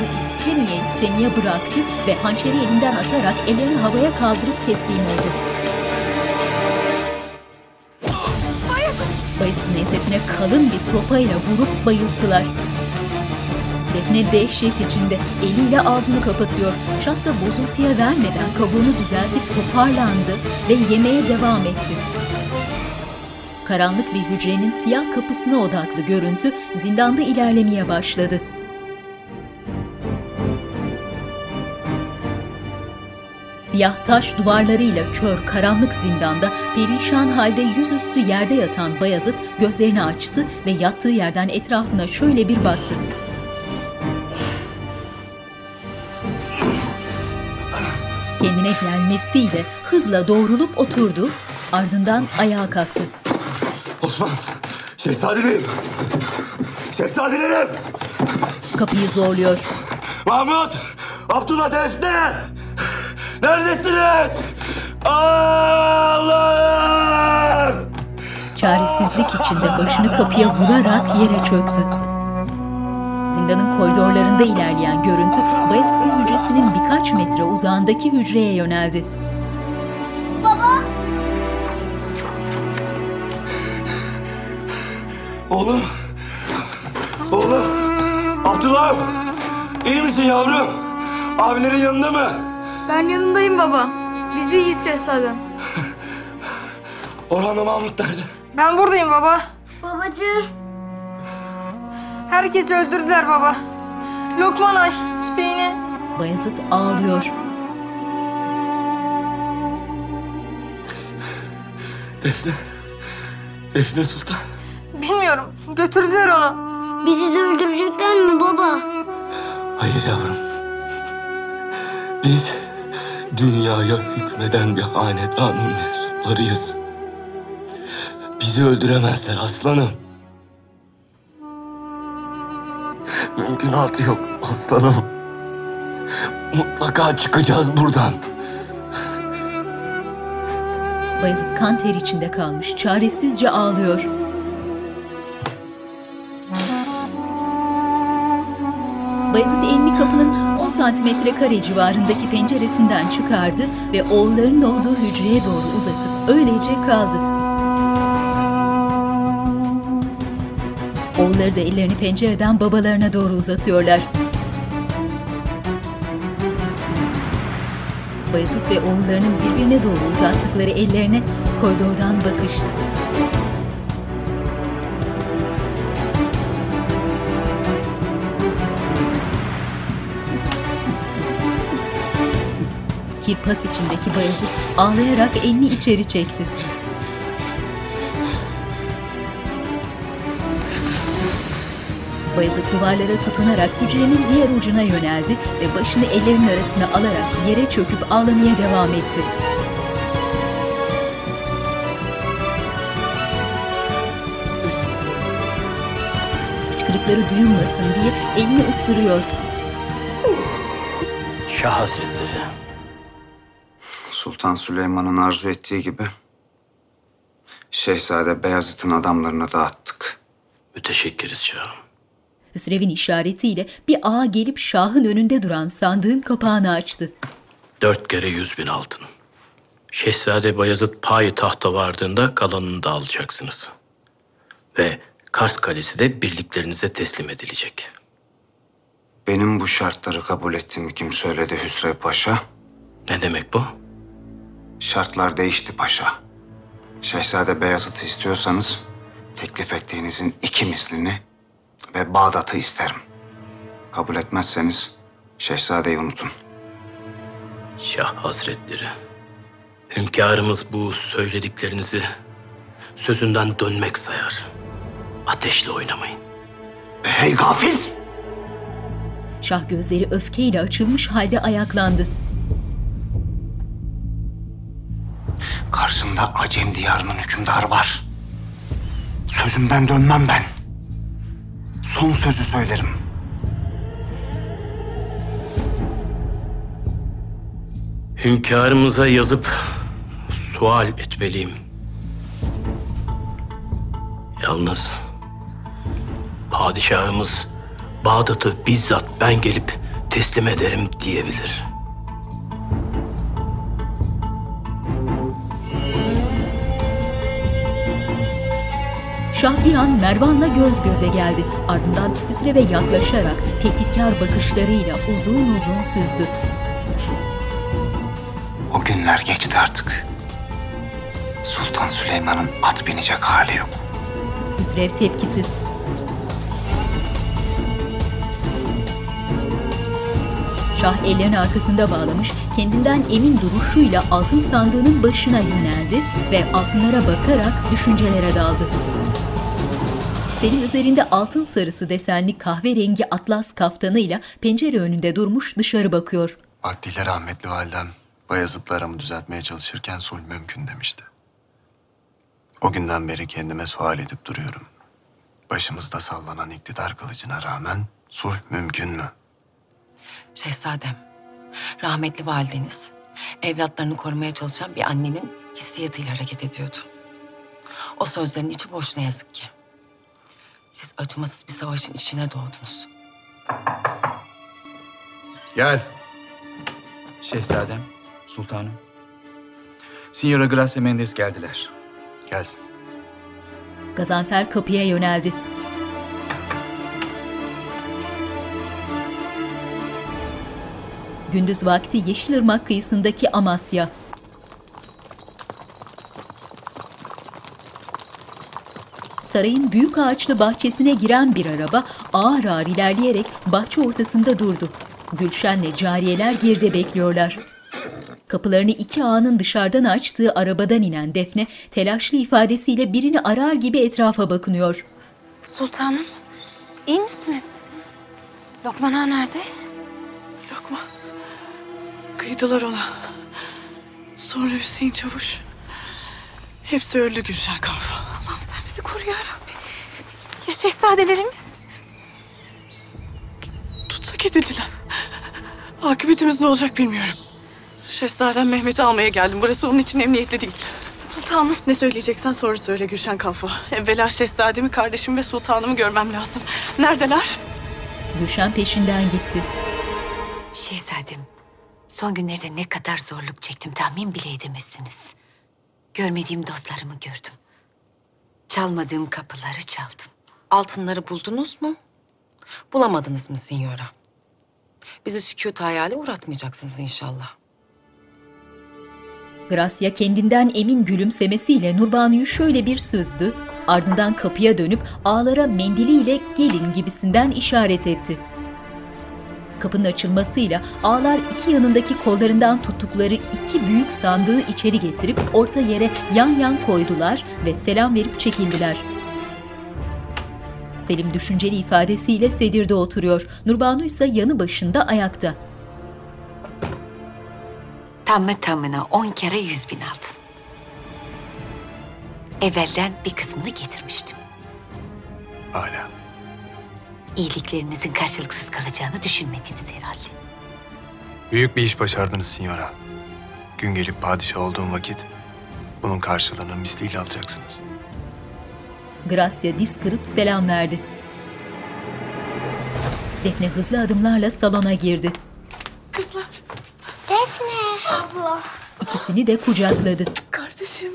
istemeye bıraktı ve hançeri elinden atarak ellerini havaya kaldırıp teslim oldu. Bayezid'in ensesine kalın bir sopayla vurup bayılttılar. Defne dehşet içinde eliyle ağzını kapatıyor. Şah da bozuntuya vermeden kabuğunu düzeltip toparlandı ve yemeğe devam etti. Karanlık bir hücrenin siyah kapısına odaklı görüntü zindanda ilerlemeye başladı. Siyah taş duvarlarıyla kör karanlık zindanda perişan halde yüzüstü yerde yatan Bayezid gözlerini açtı ve yattığı yerden etrafına şöyle bir baktı. Kendine gelmesiyle hızla doğrulup oturdu, ardından ayağa kalktı. Osman, şehzadelerim! Şehzadelerim! Kapıyı zorluyor. Mahmut! Abdullah, Defne! Neredesiniz? Allah'ım! Çaresizlik içinde başını kapıya vurarak yere çöktü. Zindanın koridorlarında ilerleyen görüntü Bayezid'in hücresinin birkaç metre uzağındaki hücreye yöneldi. Baba! Oğlum! Oğlum! Abdullah'ım! İyi misin yavrum? Abilerin yanında mı? Ben yanındayım baba. Biz iyiyiz şehzadem. Orhan'la Mahmut nerede? Ben buradayım baba. Babacığım. Herkesi öldürdüler baba. Lokman, Ay, Hüseyin'i. Bayezid ağlıyor. Defne. Defne Sultan. Bilmiyorum. Götürdüler onu. Bizi de öldürecekler mi baba? Hayır yavrum. Biz dünyaya hükmeden bir hanedanın mensuplarıyız. Bizi öldüremezler aslanım. Mümkünatı yok aslanım. Mutlaka çıkacağız buradan. Bayezid kan ter içinde kalmış, çaresizce ağlıyor. Bayezid elini kapının 10 cm² civarındaki penceresinden çıkardı ve oğullarının olduğu hücreye doğru uzatıp öylece kaldı. Oğulları da ellerini pencereden babalarına doğru uzatıyorlar. Bayezid ve oğullarının birbirine doğru uzattıkları ellerine koridordan bakış. Kirpas içindeki Bayezid ağlayarak elini içeri çekti. Bayezid duvarlara tutunarak hücrenin diğer ucuna yöneldi ve başını ellerinin arasına alarak yere çöküp ağlamaya devam etti. Hıçkırıkları duyulmasın diye elini ısırıyor. Şah Hazretleri, Sultan Süleyman'ın arzu ettiği gibi Şehzade Beyazıt'ın adamlarını dağıttık. Müteşekkiriz şahım. Hüsrev'in işaretiyle bir ağa gelip şahın önünde duran sandığın kapağını açtı. 4 kere 100.000 altın. Şehzade Bayezid payitahta vardığında kalanını da alacaksınız. Ve Kars Kalesi de birliklerinize teslim edilecek. Benim bu şartları kabul ettiğimi kim söyledi Hüsrev Paşa? Ne demek bu? Şartlar değişti paşa. Şehzade Beyazıt'ı istiyorsanız teklif ettiğinizin 2 mislini ve Bağdat'ı isterim. Kabul etmezseniz şehzadeyi unutun. Şah Hazretleri, hünkârımız bu söylediklerinizi sözünden dönmek sayar. Ateşle oynamayın. Hey gafil! Şah gözleri öfkeyle açılmış halde ayaklandı. Karşımda Acem diyarının hükümdarı var. Sözümden dönmem ben. Son sözü söylerim. Hünkârımıza yazıp sual etmeliyim. Yalnız padişahımız Bağdat'ı bizzat ben gelip teslim ederim diyebilir. Şah bir an Mervan'la göz göze geldi. Ardından Hüsrev'e yaklaşarak tehditkar bakışlarıyla uzun uzun süzdü. O günler geçti artık. Sultan Süleyman'ın at binecek hali yok. Hüsrev tepkisiz. Şah ellerini arkasında bağlamış, kendinden emin duruşuyla altın sandığının başına yöneldi ve altınlara bakarak düşüncelere daldı. Selim üzerinde altın sarısı desenli kahverengi atlas kaftanıyla pencere önünde durmuş dışarı bakıyor. Vaktiyle rahmetli validem Bayezid'le aramı düzeltmeye çalışırken sulh mümkün demişti. O günden beri kendime sual edip duruyorum. Başımızda sallanan iktidar kılıcına rağmen sulh mümkün mü? Şehzadem, rahmetli valideniz evlatlarını korumaya çalışan bir annenin hissiyatıyla hareket ediyordu. O sözlerin içi boş ne yazık ki. Siz acımasız bir savaşın içine doğdunuz. Gel. Şehzadem, sultanım. Signora Gracia Mendes geldiler. Gelsin. Gazanfer kapıya yöneldi. Gündüz vakti Yeşilırmak kıyısındaki Amasya. Sarayın büyük ağaçlı bahçesine giren bir araba ağır ağır ilerleyerek bahçe ortasında durdu. Gülşen'le cariyeler geride bekliyorlar. Kapılarını 2 ağanın dışarıdan açtığı arabadan inen Defne, telaşlı ifadesiyle birini arar gibi etrafa bakınıyor. Sultanım, iyi misiniz? Lokman ağa nerede? Lokman, kıydılar ona. Sonra Hüseyin Çavuş. Hepsi öldü Gülşen Kanfa. Bizi koru ya Rabbi. Ya şehzadelerimiz? Tutsak edildiler. Akıbetimiz ne olacak bilmiyorum. Şehzadem Mehmet'i almaya geldim. Burası onun için emniyetli değil. Sultanım. Sultanım. Ne söyleyeceksen sonra söyle Gülşen Kalfa. Evvela şehzademi, kardeşim ve sultanımı görmem lazım. Neredeler? Gülşen peşinden gitti. Şehzadem, son günlerde ne kadar zorluk çektim tahmin bile edemezsiniz. Görmediğim dostlarımı gördüm. Çalmadığım kapıları çaldım. Altınları buldunuz mu? Bulamadınız mı sinyora? Bizi sükût hayale uğratmayacaksınız inşallah. Gracia kendinden emin gülümsemesiyle Nurbanu'yu şöyle bir süzdü. Ardından kapıya dönüp ağlara mendiliyle gelin gibisinden işaret etti. Kapının açılmasıyla ağlar iki yanındaki kollarından tuttukları iki büyük sandığı içeri getirip orta yere yan yan koydular ve selam verip çekildiler. Selim düşünceli ifadesiyle sedirde oturuyor. Nurbanu ise yanı başında ayakta. Tamı tamına 10 kere 100.000 altın. Evvelden bir kısmını getirmiştim. Âlâ. İyiliklerinizin karşılıksız kalacağını düşünmediniz herhalde. Büyük bir iş başardınız sinyora. Gün gelip padişah olduğum vakit bunun karşılığını misliyle alacaksınız. Gracia diz kırıp selam verdi. Defne hızlı adımlarla salona girdi. Kızlar. Defne. Abla. İkisini de kucakladı. Kardeşim,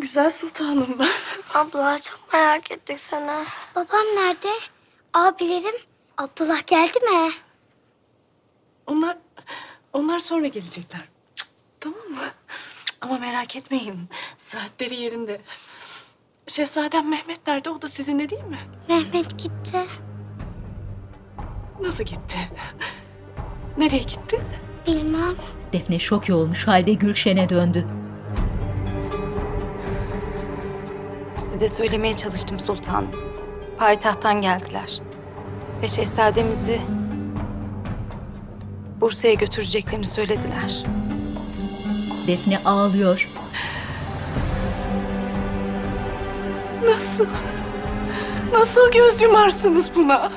güzel sultanım ben. Abla çok merak ettik sana. Babam nerede? Abilerim, Abdullah geldi mi? Onlar sonra gelecekler. Cık, tamam mı? Cık, ama merak etmeyin, saatleri yerinde. Şehzadem Mehmet nerede? O da sizinle değil mi? Mehmet gitti. Nasıl gitti? Nereye gitti? Bilmem. Defne şok olmuş halde Gülşen'e döndü. Size söylemeye çalıştım sultanım. Payitahttan geldiler. Ve şehzademizi Bursa'ya götüreceklerini söylediler. Defne ağlıyor. Nasıl göz yumarsınız buna?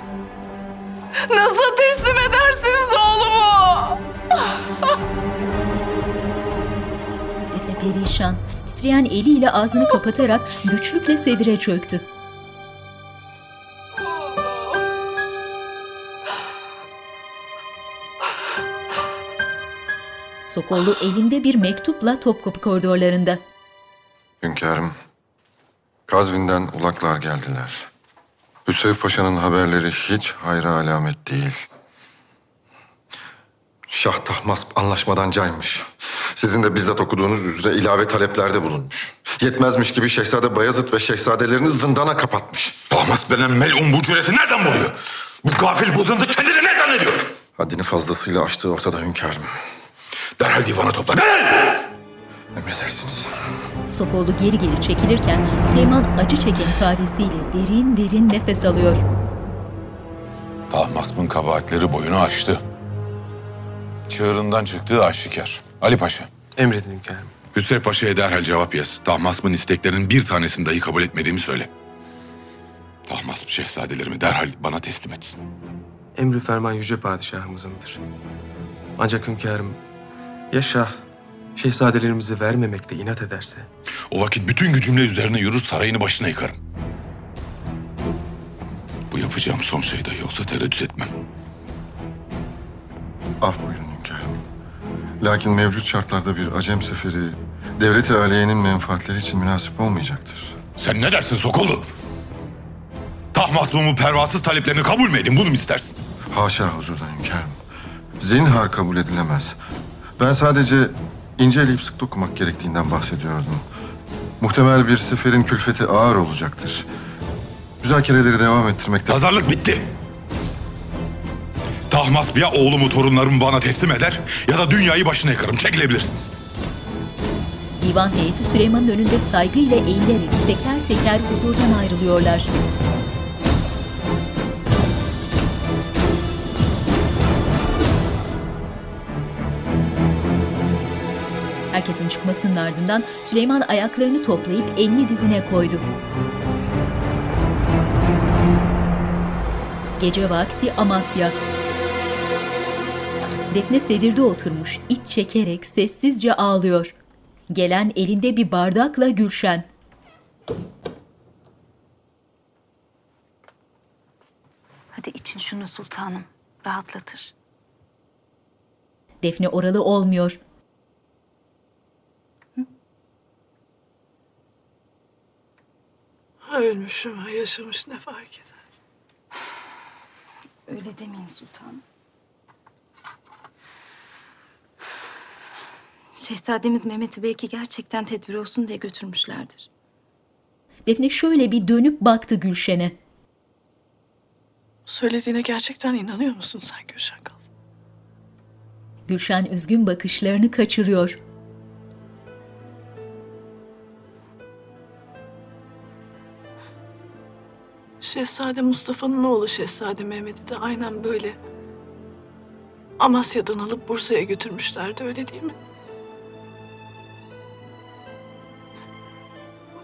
Nasıl teslim edersiniz oğlumu? Defne perişan, titreyen eliyle ağzını kapatarak güçlükle sedire çöktü. Sokollu elinde bir mektupla Topkapı koridorlarında. Hünkârım. Kazvin'den ulaklar geldiler. Hüseyin Paşa'nın haberleri hiç hayra alamet değil. Şah Tahmasp anlaşmadan caymış. Sizin de bizzat okuduğunuz üzere ilave taleplerde bulunmuş. Yetmezmiş gibi Şehzade Bayezid ve şehzadelerini zindana kapatmış. Tahmasp denen melun bu cüreti nereden buluyor? Bu gafil bozundu kendini ne zannediyor? Haddini fazlasıyla aştığı ortada hünkârım. Derhal divana topla. Derhal! Emredersiniz. Sokollu geri geri çekilirken Süleyman acı çeken ifadesiyle derin derin nefes alıyor. Tahmasp'ın kabahatleri boyunu aştı. Çığırından çıktığı aşikar. Ali Paşa. Emredin hünkârım. Hüsrev Paşa'ya derhal cevap yaz. Tahmasp'ın isteklerinin bir tanesini dahi kabul etmediğimi söyle. Tahmasp şehzadelerimi derhal bana teslim etsin. Emri ferman yüce padişahımızındır. Ancak hünkârım ya şah şehzadelerimizi vermemekte inat ederse... O vakit bütün gücümle üzerine yürür, sarayını başına yıkarım. Bu yapacağım son şey dahi olsa tereddüt etmem. Af buyurun hünkârım. Lakin mevcut şartlarda bir acem seferi... devlet-i âliyenin menfaatleri için münasip olmayacaktır. Sen ne dersin Sokollu? Tahmasp'ın bu pervasız taleplerini kabul mü edin, bunu mu istersin? Haşa huzurdan hünkârım. Zinhar kabul edilemez. Ben sadece... İnce eleyip sık dokumak gerektiğinden bahsediyordum. Muhtemel bir seferin külfeti ağır olacaktır. Müzakereleri devam ettirmekte... Pazarlık bitti. Tahmasp ya oğlumu, torunlarımı bana teslim eder... ya da dünyayı başına yıkarım. Çekilebilirsiniz. Divan heyeti Süleyman'ın önünde saygıyla eğilerek... teker teker huzurdan ayrılıyorlar. Herkesin çıkmasının ardından Süleyman ayaklarını toplayıp elini dizine koydu. Gece vakti Amasya. Defne sedirde oturmuş, iç çekerek sessizce ağlıyor. Gelen elinde bir bardakla Gülşen. Hadi için şunu sultanım, rahatlatır. Defne oralı olmuyor. Hı? Ölmüşüm ha, yaşamış ne fark eder? Öyle demeyin sultanım. Şehzademiz Mehmet'i belki gerçekten tedbir olsun diye götürmüşlerdir. Defne şöyle bir dönüp baktı Gülşen'e. Söylediğine gerçekten inanıyor musun sen Gülşen Kalfa? Gülşen üzgün bakışlarını kaçırıyor. Şehzade Mustafa'nın oğlu Şehzade Mehmet'i de aynen böyle Amasya'dan alıp Bursa'ya götürmüşlerdi, öyle değil mi?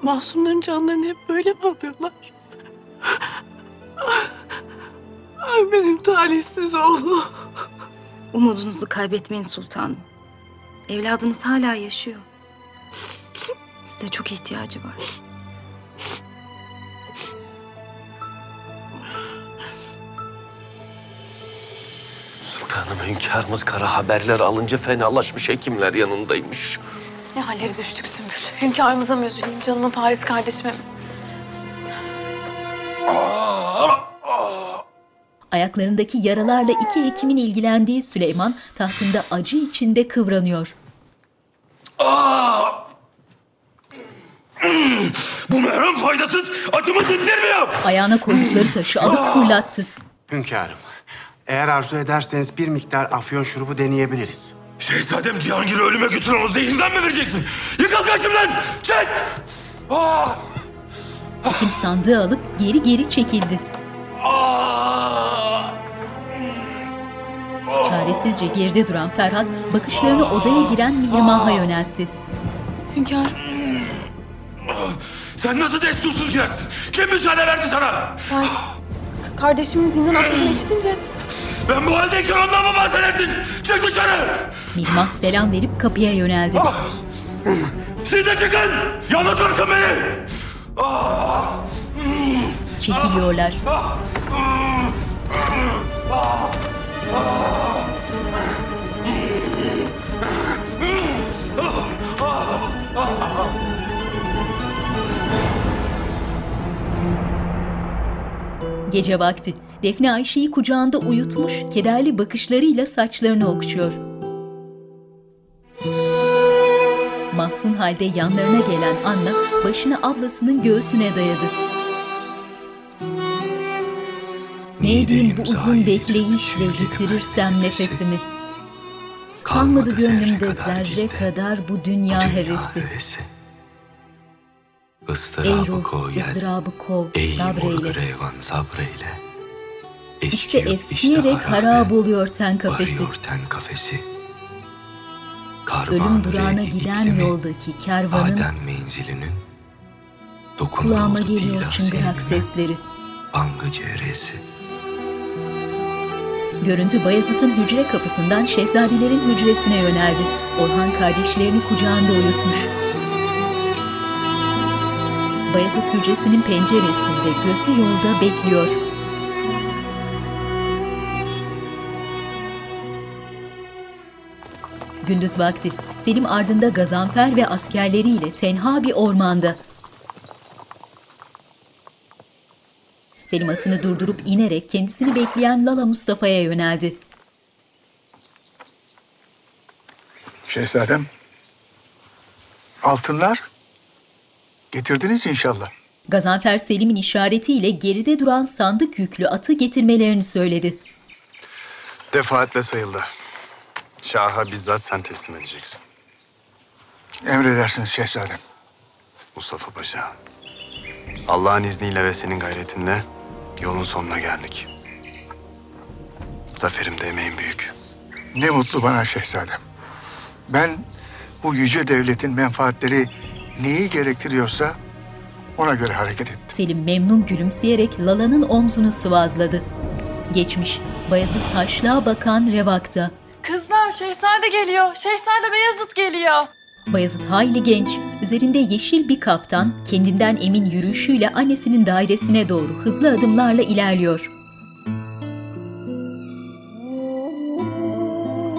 Masumların canlarını hep böyle mi alıyorlar? Benim talihsiz oğlum. Umudunuzu kaybetmeyin sultanım. Evladınız hala yaşıyor. Size çok ihtiyacı var. Sultanım, hünkârımız kara haberler alınca fenalaşmış, hekimler yanındaymış. Ne hallere düştük Sümbül. Hünkârımıza mı üzüleyim, canımın Paris kardeşime mi? Ayaklarındaki yaralarla iki hekimin ilgilendiği Süleyman tahtında acı içinde kıvranıyor. Bu merhem faydasız, acımı dindirmiyor. Ayağına koydukları taşı alıp fırlattı. Hünkârım, eğer arzu ederseniz bir miktar afyon şurubu deneyebiliriz. Şehzadem Cihangir'i ölüme götüren o zihinden mi vereceksin? Yıkıl karşımdan! Çek! Hekim sandığı alıp geri çekildi. Çaresizce geride duran Ferhat bakışlarını odaya giren Mihrimah'a yöneltti. Hünkârım. Sen nasıl destursuz girersin? Kim müsaade verdi sana? Ben kardeşimin zindan atılığını işitince... Ben bu haldeyken ondan mı bahsedersin? Çık dışarı! Mihrimah selam verip kapıya yöneldi. Siz de çıkın! Yalnız bırakın beni! Çekiliyorlar. Gece vakti Defne Ayşe'yi kucağında uyutmuş, kederli bakışlarıyla saçlarını okşuyor. Mahzun halde yanlarına gelen Anna başını ablasının göğsüne dayadı. Neydim bu uzun bekleyiş ve yitirirsem nefesimi. Kalmadı gönlümde zerre kadar bu dünya hevesi. Izdırabı kov, sabreyle. İşte eskiyerek harab oluyor ten kafesi. Ölüm durağına giden yoldaki kervanın kulağıma geliyor çıngırak sesleri. Görüntü Bayezid'in hücre kapısından şehzadelerin hücresine yöneldi. Orhan kardeşlerini kucağında uyutmuş. Bayezid hücresinin penceresinde gözü yolda bekliyor. Gündüz vakti Selim ardında Gazanfer ve askerleriyle tenha bir ormanda. Selim atını durdurup inerek kendisini bekleyen Lala Mustafa'ya yöneldi. Şehzadem, altınlar getirdiniz inşallah. Gazanfer Selim'in işaretiyle geride duran sandık yüklü atı getirmelerini söyledi. Defaatle sayıldı. Şaha bizzat sen teslim edeceksin. Emredersiniz şehzadem. Mustafa Paşa, Allah'ın izniyle ve senin gayretinle yolun sonuna geldik. Zaferim de emeğim büyük. Ne mutlu bana şehzadem. Ben bu yüce devletin menfaatleri neyi gerektiriyorsa ona göre hareket ettim. Selim memnun gülümseyerek Lala'nın omzunu sıvazladı. Geçmiş Bayezid taşlığa bakan revakta. Kızlar, şehzade geliyor. Şehzade Bayezid geliyor. Bayezid hayli genç, üzerinde yeşil bir kaftan, kendinden emin yürüyüşüyle annesinin dairesine doğru hızlı adımlarla ilerliyor.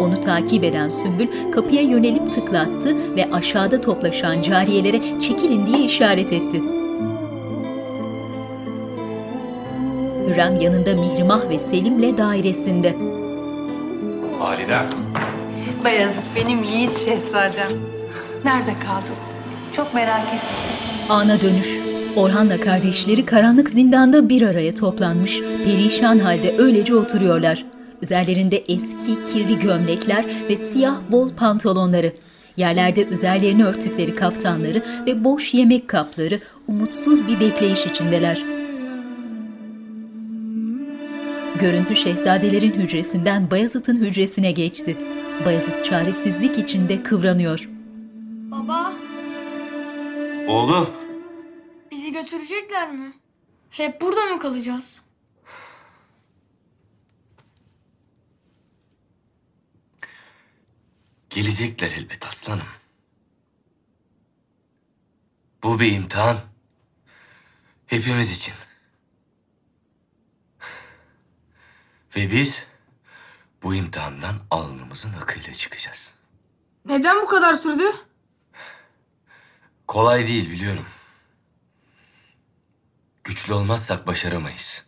Onu takip eden Sümbül kapıya yönelip tıklattı ve aşağıda toplaşan cariyelere çekilin diye işaret etti. Hürrem yanında Mihrimah ve Selim'le dairesinde. Halide. Bayezid benim yiğit şehzadem. Nerede kaldın? Çok merak ettim. Ana dönüş. Orhan'la kardeşleri karanlık zindanda bir araya toplanmış, perişan halde öylece oturuyorlar. Üzerlerinde eski kirli gömlekler ve siyah bol pantolonları, yerlerde üzerlerini örttükleri kaftanları ve boş yemek kapları umutsuz bir bekleyiş içindeler. Görüntü şehzadelerin hücresinden Bayezid'in hücresine geçti. Bayezid çaresizlik içinde kıvranıyor. Baba. Oğlum. Bizi götürecekler mi? Hep burada mı kalacağız? Gelecekler elbet aslanım. Bu bir imtihan. Hepimiz için. Ve biz bu imtihandan alnımızın akıyla çıkacağız. Neden bu kadar sürdü? Kolay değil biliyorum. Güçlü olmazsak başaramayız.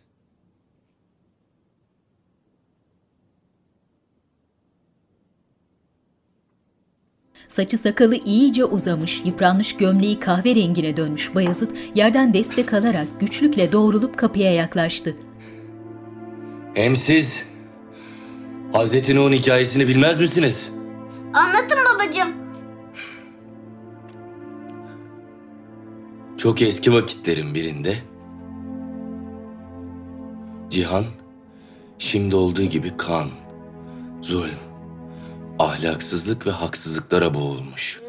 Saçı sakalı iyice uzamış, yıpranmış gömleği kahverengine dönmüş Bayezid, yerden destek alarak güçlükle doğrulup kapıya yaklaştı. Hem siz Hazreti Nuh'un hikayesini bilmez misiniz? Anlatın babacığım. Çok eski vakitlerin birinde cihan şimdi olduğu gibi kan, zulm, ahlaksızlık ve haksızlıklara boğulmuş.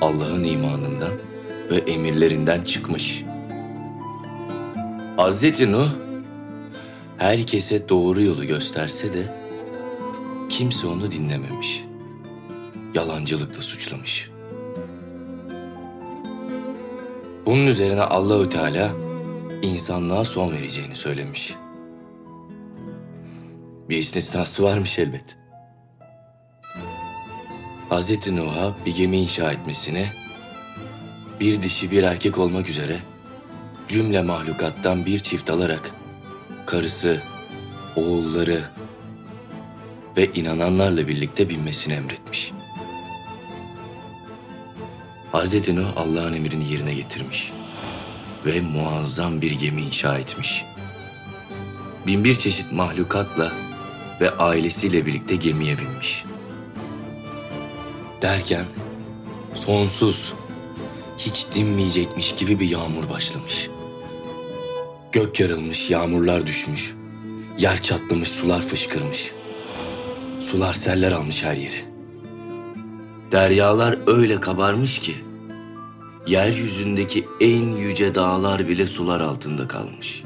Allah'ın imanından ve emirlerinden çıkmış. Hazreti Nuh herkese doğru yolu gösterse de kimse onu dinlememiş. Yalancılıkla suçlamış. Bunun üzerine Allahu Teala insanlığa son vereceğini söylemiş. Bir istisnası varmış elbet. Hazreti Nuh'a bir gemi inşa etmesini, bir dişi bir erkek olmak üzere cümle mahlukattan bir çift alarak karısı, oğulları ve inananlarla birlikte binmesini emretmiş. Hazreti Nuh Allah'ın emrini yerine getirmiş ve muazzam bir gemi inşa etmiş. Binbir çeşit mahlukatla ve ailesiyle birlikte gemiye binmiş. Derken sonsuz, hiç dinmeyecekmiş gibi bir yağmur başlamış. Gök yarılmış, yağmurlar düşmüş. Yer çatlamış, sular fışkırmış. Sular seller almış her yeri. Deryalar öyle kabarmış ki yeryüzündeki en yüce dağlar bile sular altında kalmış.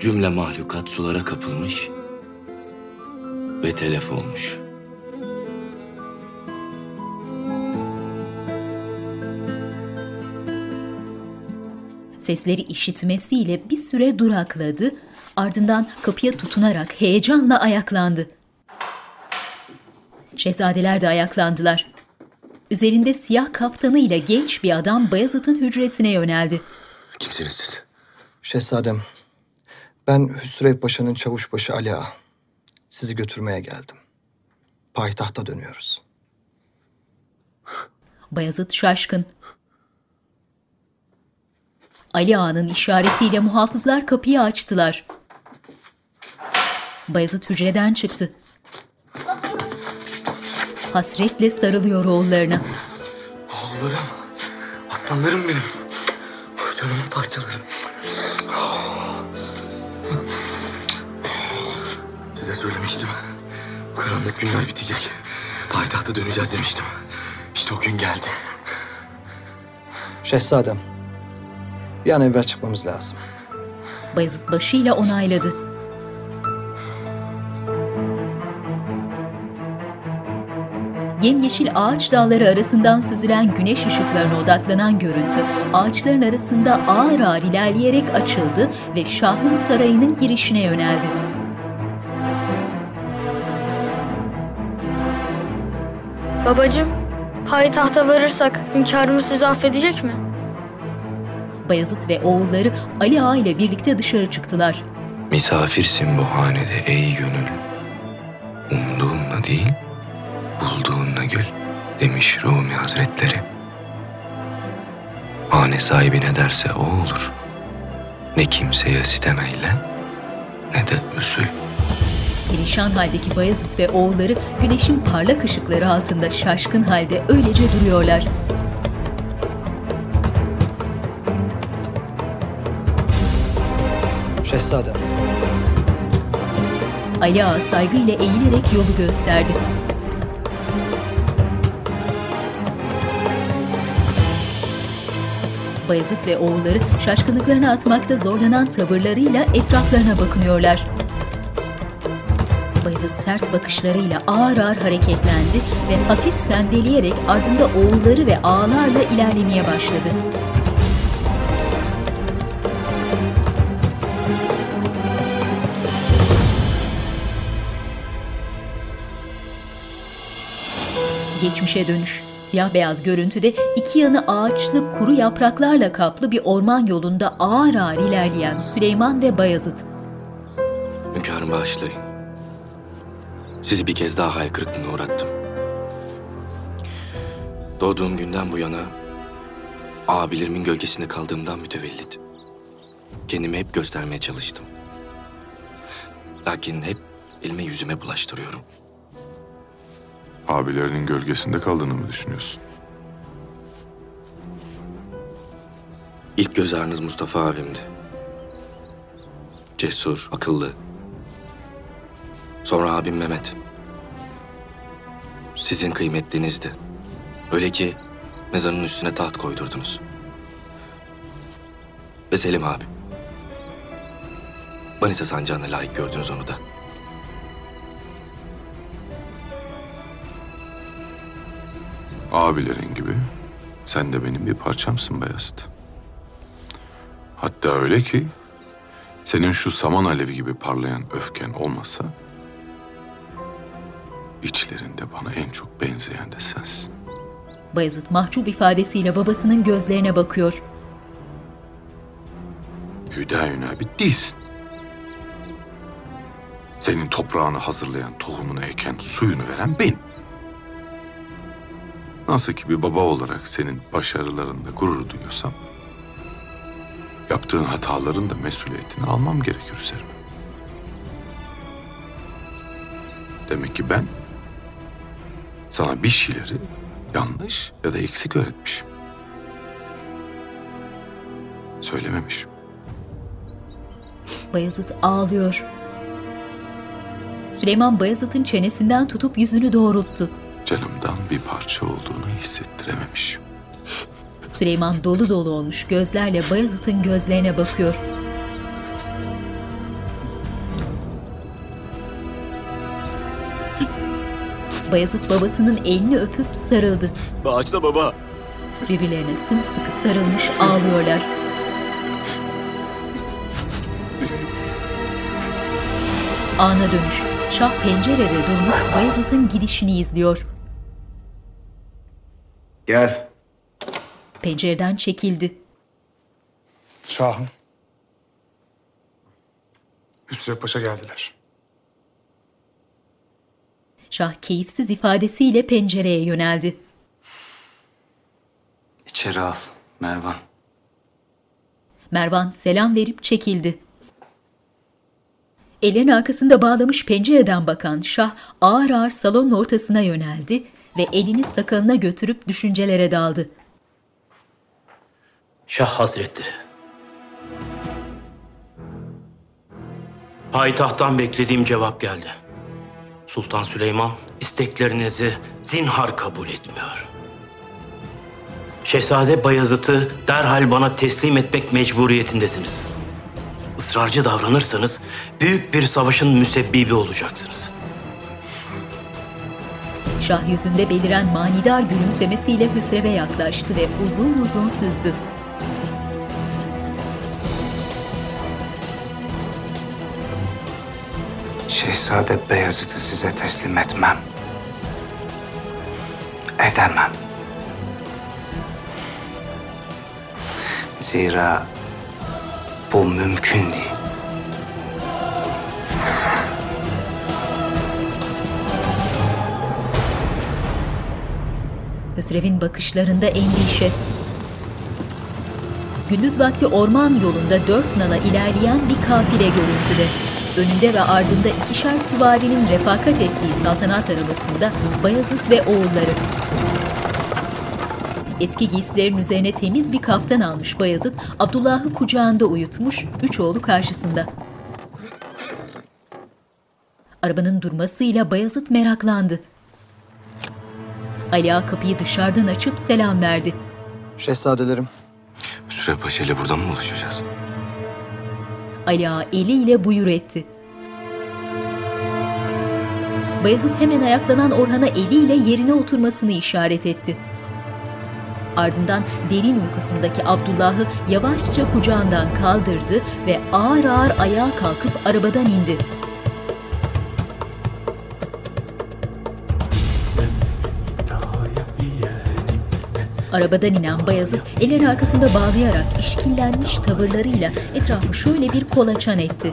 Cümle mahlukat sulara kapılmış ve telef olmuş. Sesleri işitmesiyle bir süre durakladı, ardından kapıya tutunarak heyecanla ayaklandı. Şehzadeler de ayaklandılar. Üzerinde siyah kaftanıyla genç bir adam Bayezid'in hücresine yöneldi. Kimsiniz siz? Şehzadem, ben Hüsrev Paşa'nın çavuşbaşı Ali Ağa. Sizi götürmeye geldim. Payitahta dönüyoruz. Bayezid şaşkın. Ali Ağa'nın işaretiyle muhafızlar kapıyı açtılar. Bayezid hücreden çıktı. Hasretle sarılıyor oğullarına. Oğullarım, aslanlarım benim. Canımın parçalarım. Size söylemiştim. Bu karanlık günler bitecek. Payitahta döneceğiz demiştim. İşte o gün geldi. Şehzadem, bir an evvel çıkmamız lazım. Bayezid başıyla onayladı. yemyeşil ağaç dalları arasından süzülen güneş ışıklarına odaklanan görüntü, ağaçların arasında ağır ağır ilerleyerek açıldı ve Şah'ın sarayının girişine yöneldi. Babacığım, payitahta varırsak hünkârımız sizi affedecek mi? Bayezid ve oğulları Ali Ağa ile birlikte dışarı çıktılar. Misafirsin bu hanede ey gönül. Umduğunla değil, bulduğunla gül demiş Rumi Hazretleri. Hane sahibi ne derse o olur. Ne kimseye sitem eyle, ne de üzül. Perişan haldeki Bayezid ve oğulları güneşin parlak ışıkları altında şaşkın halde öylece duruyorlar. Şehzadem. Ali Ağa saygıyla eğilerek yolu gösterdi. Bayezid ve oğulları şaşkınlıklarını atmakta zorlanan tavırlarıyla etraflarına bakınıyorlar. Bayezid sert bakışlarıyla ağır ağır hareketlendi ve hafif sendeleyerek ardında oğulları ve ağalarla ilerlemeye başladı. Geçmişe dönüş. Siyah-beyaz görüntüde iki yanı ağaçlı, kuru yapraklarla kaplı bir orman yolunda ağır ağır ilerleyen Süleyman ve Bayezid. Hünkârım bağışlayın. Sizi bir kez daha hayal kırıklığına uğrattım. Doğduğum günden bu yana ağabilerimin gölgesinde kaldığımdan mütevellit. Kendimi hep göstermeye çalıştım. Lakin hep elime yüzüme bulaştırıyorum. Abilerinin gölgesinde kaldığını mı düşünüyorsun? İlk göz ağrınız Mustafa abimdi. Cesur, akıllı. Sonra abim Mehmet. Sizin kıymetlinizdi. Öyle ki mezarının üstüne taht koydurdunuz. Ve Selim abi. Manisa sancağına layık gördünüz onu da. Abilerin gibi sen de benim bir parçamsın Bayezid. Hatta öyle ki senin şu saman alevi gibi parlayan öfken olmasa içlerinde bana en çok benzeyen de sensin. Bayezid mahcup ifadesiyle babasının gözlerine bakıyor. Hüdayun abi değilsin. Senin toprağını hazırlayan, tohumunu eken, suyunu veren benim. Nasıl ki bir baba olarak senin başarılarında gurur duyuyorsam, yaptığın hataların da mesuliyetini almam gerekir üzerime. Demek ki ben sana bir şeyleri yanlış ya da eksik öğretmişim. Söylememişim. Bayezid ağlıyor. Süleyman Bayezid'in çenesinden tutup yüzünü doğrulttu. Canımdan bir parça olduğunu hissettirememişim. Süleyman dolu dolu olmuş gözlerle Bayezid'in gözlerine bakıyor. Bayezid babasının elini öpüp sarıldı. Bağışla baba. Birbirlerine sımsıkı sarılmış ağlıyorlar. Ana dönüş. Şah pencerede durmuş Bayezid'in gidişini izliyor. Gel. Pencereden çekildi. Şahım. Hüsrev Paşa geldiler. Şah keyifsiz ifadesiyle pencereye yöneldi. İçeri al Mervan. Mervan selam verip çekildi. Ellerini arkasında bağlamış pencereden bakan Şah ağır ağır salonun ortasına yöneldi ve elini sakalına götürüp düşüncelere daldı. Şah Hazretleri, payitahttan beklediğim cevap geldi. Sultan Süleyman isteklerinizi zinhar kabul etmiyor. Şehzade Bayezid'i derhal bana teslim etmek mecburiyetindesiniz. Israrcı davranırsanız büyük bir savaşın müsebbibi olacaksınız. Şah yüzünde beliren manidar gülümsemesiyle Hüsrev'e yaklaştı ve uzun uzun süzdü. Şehzade Beyazıt'ı size teslim etmem. Edemem. Zira bu mümkün değil. Hüsrev'in bakışlarında endişe. Gündüz vakti orman yolunda dört nala ilerleyen bir kafile görüntüde. Önünde ve ardında ikişer süvarinin refakat ettiği saltanat arabasında Bayazıt ve oğulları. Eski giysilerin üzerine temiz bir kaftan almış Bayazıt, Abdullah'ı kucağında uyutmuş, üç oğlu karşısında. Arabanın durmasıyla Bayazıt meraklandı. Ali Ağa kapıyı dışarıdan açıp selam verdi. Şehzadelerim. Hüsrev Paşa ile buradan mı buluşacağız? Ali Ağa eliyle buyur etti. Bayezid hemen ayaklanan Orhan'a eliyle yerine oturmasını işaret etti. Ardından derin uykusundaki Abdullah'ı yavaşça kucağından kaldırdı ve ağır ağır ayağa kalkıp arabadan indi. Arabadan inen Bayazıt, elleri arkasında bağlayarak işkillenmiş tavırlarıyla etrafı şöyle bir kolaçan etti.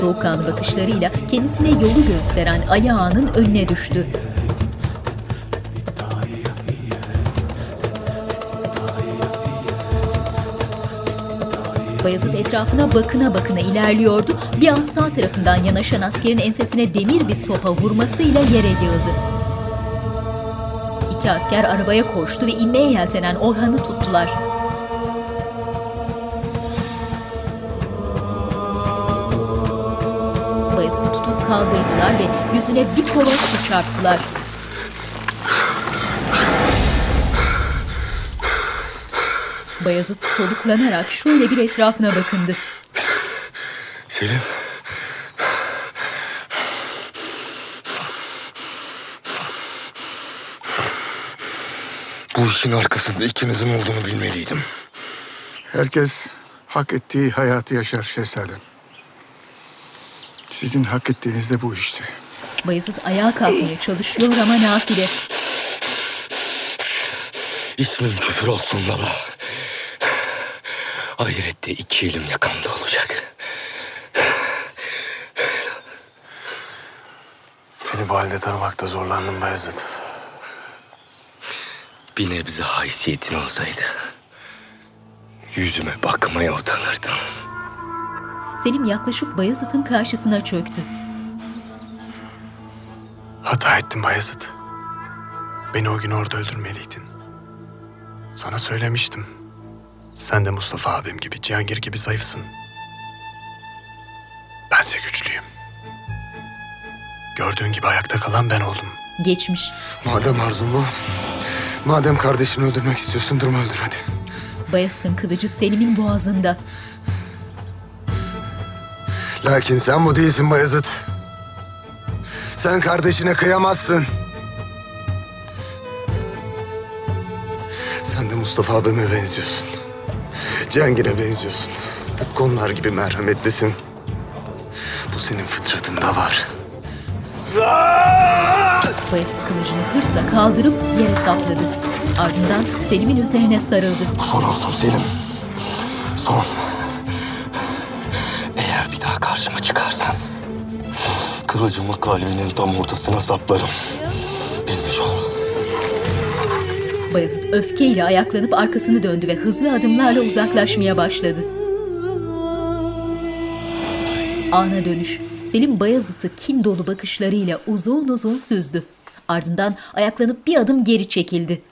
Soğukkanlı bakışlarıyla kendisine yolu gösteren Ali Ağa'nın önüne düştü. Bayezid etrafına bakına bakına ilerliyordu. Bir an sağ tarafından yanaşan askerin ensesine demir bir sopa vurmasıyla yere yığıldı. İki asker arabaya koştu ve inmeye yeltenen Orhan'ı tuttular. Bayezid'i tutup kaldırdılar ve yüzüne bir kova su çarptılar. Bayezid soluklanarak şöyle bir etrafına bakındı. Selim. Bu işin arkasında ikimizin olduğunu bilmeliydim. Herkes hak ettiği hayatı yaşar şehzadem. Sizin hak ettiğiniz de bu işti. Bayezid ayağa kalkmaya çalışıyor ama nafile. İsmin küfür olsun baba. Ahirette iki elim yakamda olacak. Seni bu halde tanımakta zorlandım Bayezid. Bir nebze haysiyetin olsaydı yüzüme bakmaya utanırdın. Selim yaklaşıp Bayezid'in karşısına çöktü. Hata ettin Bayezid. Beni o gün orada öldürmeliydin. Sana söylemiştim. Sen de Mustafa abim gibi, Cihangir gibi zayıfsın. Bense güçlüyüm. Gördüğün gibi ayakta kalan ben oldum. Geçmiş. Madem arzun bu, madem kardeşini öldürmek istiyorsun durma öldür hadi. Bayezid'in kılıcı Selim'in boğazında. Lakin sen bu değilsin Bayezid. Sen kardeşine kıyamazsın. Sen de Mustafa abime benziyorsun. Cihangir'e benziyorsun. Tıpkı onlar gibi merhametlisin. Bu senin fıtratında var. Bayezid kılıcını hırsla kaldırıp yere sapladı. Ardından Selim'in üzerine sarıldı. Son olsun Selim. Son. Eğer bir daha karşıma çıkarsan kılıcımı kalbinin tam ortasına saplarım. Bilmiş ol. Bayezid öfkeyle ayaklanıp arkasını döndü ve hızlı adımlarla uzaklaşmaya başladı. Ana dönüş. Selim Bayezid'i kin dolu bakışlarıyla uzun uzun süzdü. Ardından ayaklanıp bir adım geri çekildi.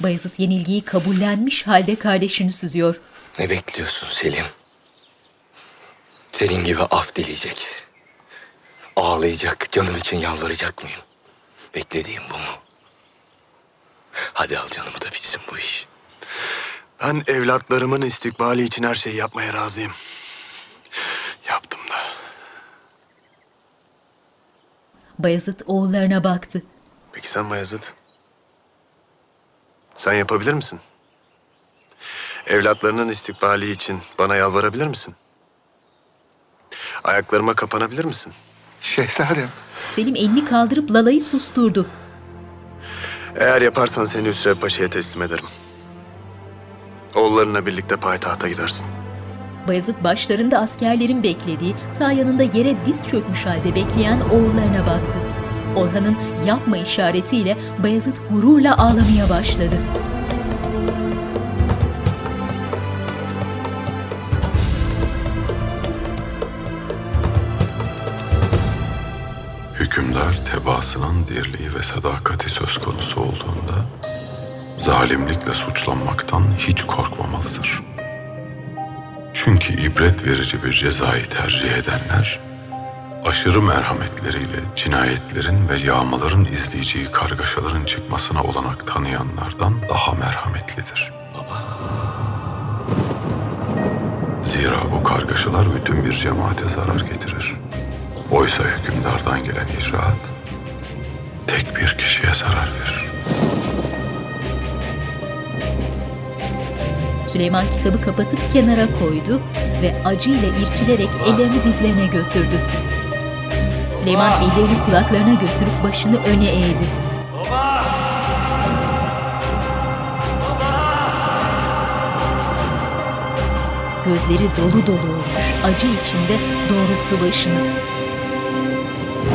Bayezid yenilgiyi kabullenmiş halde kardeşini süzüyor. Ne bekliyorsun Selim? Senin gibi af dileyecek, ağlayacak, canım için yalvaracak mıyım? Beklediğim bu mu? Hadi al canımı da bitsin bu iş. Ben evlatlarımın istikbali için her şeyi yapmaya razıyım. Yaptım da. Bayezid oğullarına baktı. Peki sen Bayezid? Sen yapabilir misin? Evlatlarının istikbali için bana yalvarabilir misin? Ayaklarıma kapanabilir misin? Şehzadem. Selim elini kaldırıp Lala'yı susturdu. Eğer yaparsan seni Hüsrev Paşa'ya teslim ederim. Oğullarınla birlikte payitahta gidersin. Bayezid başlarında askerlerin beklediği, sağ yanında yere diz çökmüş halde bekleyen oğullarına baktı. Orhan'ın yapma işaretiyle Bayezid gururla ağlamaya başladı. Hükümdar tebaasının dirliği ve sadakati söz konusu olduğunda zalimlikle suçlanmaktan hiç korkmamalıdır. Çünkü ibret verici bir cezayı tercih edenler, aşırı merhametleriyle cinayetlerin ve yağmaların izleyeceği kargaşaların çıkmasına olanak tanıyanlardan daha merhametlidir. Baba. Zira bu kargaşalar bütün bir cemaate zarar getirir. Oysa hükümdardan gelen icraat tek bir kişiye zarar verir. Süleyman kitabı kapatıp kenara koydu ve acıyla irkilerek ellerini dizlerine götürdü. Süleyman ellerini kulaklarına götürüp başını öne eğdi. Baba! Baba! Gözleri dolu dolu olmuş, acı içinde doğrulttu başını.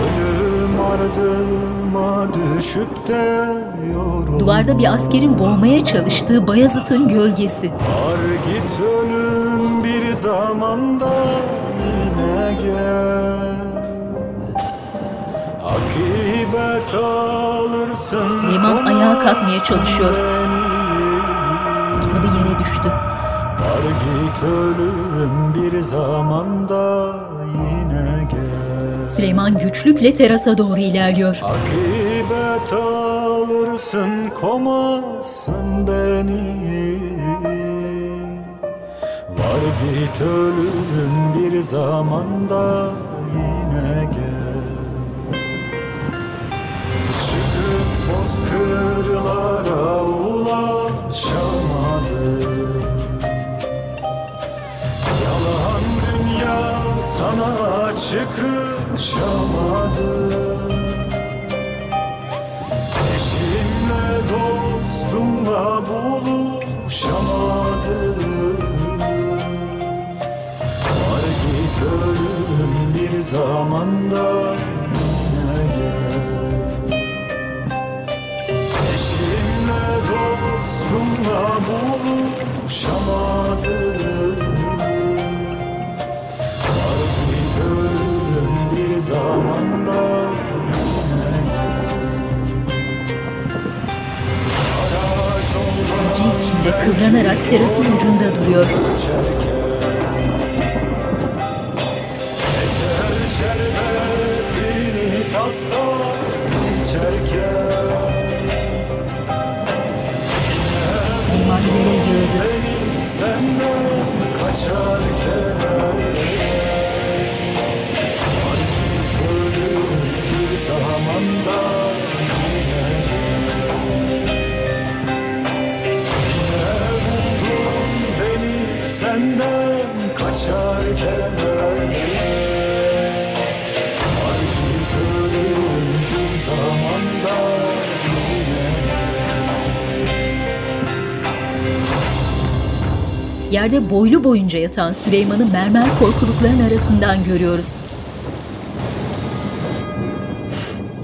Ölüm ardıma düşüp de yorulma. Duvarda bir askerin boğmaya çalıştığı Bayezid'in gölgesi. Ar git ölüm bir zamanda yine gel. Akibet alırsın. Süleyman ayağa kalkmaya çalışıyor. Kitabı yere düştü. Ar git ölüm bir zamanda yine gel. Süleyman güçlükle terasa doğru ilerliyor. Akibet alırsın, komasın beni. Var git ölüm bir zamanda yine gel. Çıkıp bozkırlara ulaşamadım. Yalan dünya sana çıkışamadı. Eşimle dostumla buluşamadı. Var git ölüm bir zamanda yine gel. Eşimle dostumla buluşamadı. Zamanda acı içinde kıvranarak terasın ucunda duruyor. Ecer şerbetini tastas içerken Süleyman yere yığıldı. Beni senden kaçarken zamanda yine buldun beni senden kaçarken. Var git ölüm bir zamanda yine. Yerde boylu boyunca yatan Süleyman'ı mermer korkulukların arasından görüyoruz.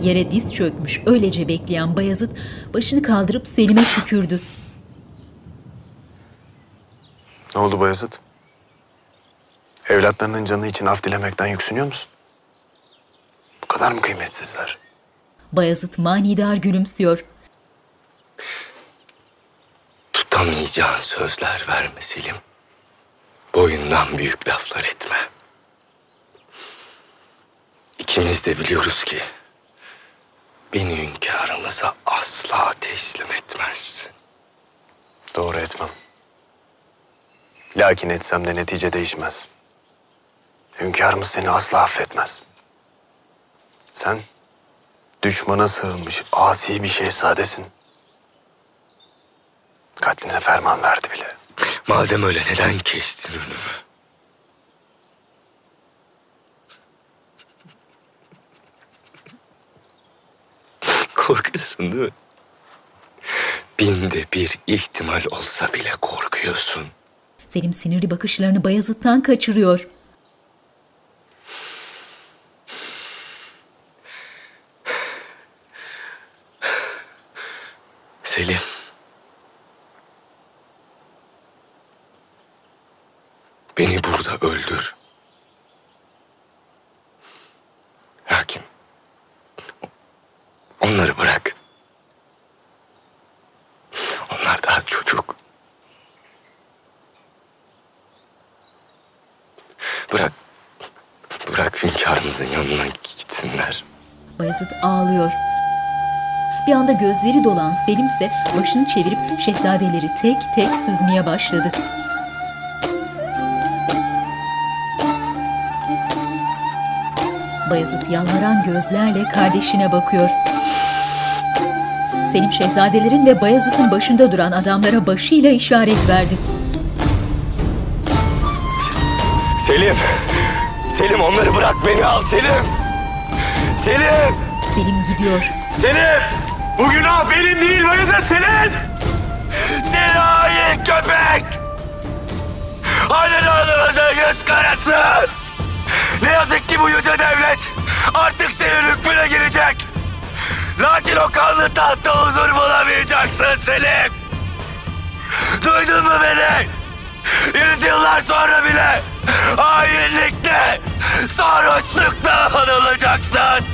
Yere diz çökmüş, öylece bekleyen Bayezid başını kaldırıp Selim'e tükürdü. Ne oldu Bayezid? Evlatlarının canı için af dilemekten yüksünüyor musun? Bu kadar mı kıymetsizler? Bayezid manidar gülümsüyor. Tutamayacağı sözler verme Selim. Boyundan büyük laflar etme. İkimiz de biliyoruz ki beni hünkârımıza asla teslim etmezsin. Doğru etmem. Lakin etsem de netice değişmez. Hünkârımız seni asla affetmez. Sen düşmana sığınmış asi bir şehzadesin. Katline ferman verdi bile. Madem öyle neden kestin önümü? Korkuyorsun değil mi? Binde bir ihtimal olsa bile korkuyorsun. Selim sinirli bakışlarını Bayazıt'tan kaçırıyor. Selim. Beni burada öldür. Hakim. Onları bırak. Onlar daha çocuk. Bırak hünkârımızın yanına gitsinler. Bayezid ağlıyor. Bir anda gözleri dolan Selim ise başını çevirip şehzadeleri tek tek süzmeye başladı. Bayezid yalvaran gözlerle kardeşine bakıyor. Selim şehzadelerin ve Bayezid'in başında duran adamlara başıyla işaret verdi. Selim! Selim onları bırak, beni al Selim! Selim! Selim gidiyor. Selim! Bu günah benim değil Bayezid, Selim! Sen hain köpek! Halen oğlumuza göz karası! Ne yazık ki bu yüce devlet artık senin hükmüne girecek! Lakin o kanlı tahtta huzur bulamayacaksın Selim! Duydun mu beni? Yüzyıllar sonra bile hainlikte, sarhoşlukta anılacaksın!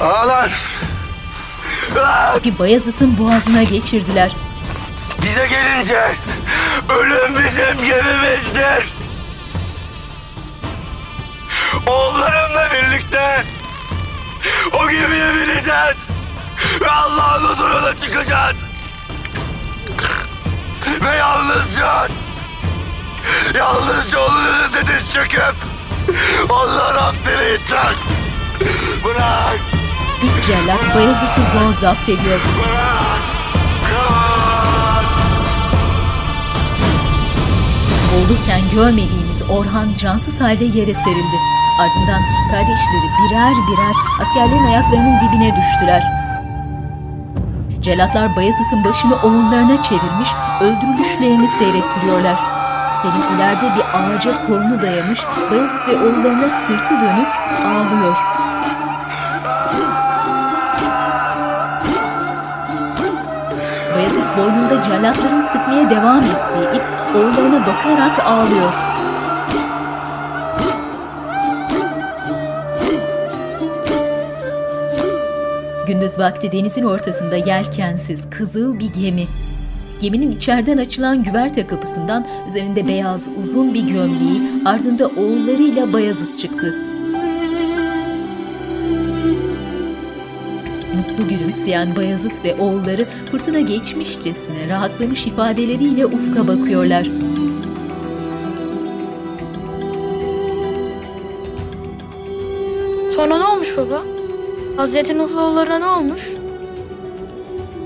Ağlar! Çünkü Bayezid'in boğazına geçirdiler. Bize gelince ölüm bizim gemimizdir. Oğullarımla birlikte o gemiye bineceğiz ve Allah'ın huzuruna çıkacağız. Ve yalnızca onun önünde diz çöküp Allah'ın affını itiraf. Bırak! Bir cellat Bayezid'i zor zapt ediyor. Bırak! Olurken görmediğimiz Orhan cansız halde yere serildi. Ardından kardeşleri birer birer askerlerin ayaklarının dibine düştüler. Celatlar Bayezid'in başını oğullarına çevirmiş, öldürülüşlerini seyrettiriyorlar. Selim ileride bir ağaca kolunu dayamış, Bayezid ve oğullarına sırtı dönük ağlıyor. Bayezid boynunda celatların sıkmaya devam ettiği ip, oğullarına bakarak ağlıyor. Gündüz vakti denizin ortasında yelkensiz kızıl bir gemi. Geminin içeriden açılan güverte kapısından üzerinde beyaz uzun bir gömleği, ardında oğullarıyla Bayezid çıktı. Mutlu gülümseyen Bayezid ve oğulları fırtına geçmişçesine rahatlamış ifadeleriyle ufka bakıyorlar. Sonra ne olmuş baba? Hazreti Nuh'lu oğullarına ne olmuş?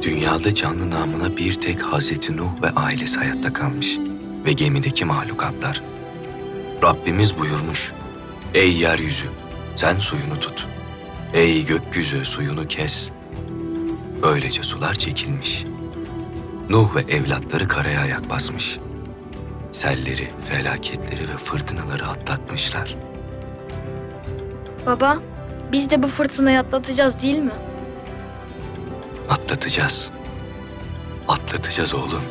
Dünyada canlı namına bir tek Hazreti Nuh ve ailesi hayatta kalmış ve gemideki mahlukatlar. Rabbimiz buyurmuş, ey yeryüzü sen suyunu tut, ey gökyüzü suyunu kes. Böylece sular çekilmiş. Nuh ve evlatları karaya ayak basmış. Selleri, felaketleri ve fırtınaları atlatmışlar. Baba, biz de bu fırtınayı atlatacağız değil mi? Atlatacağız. Atlatacağız oğlum.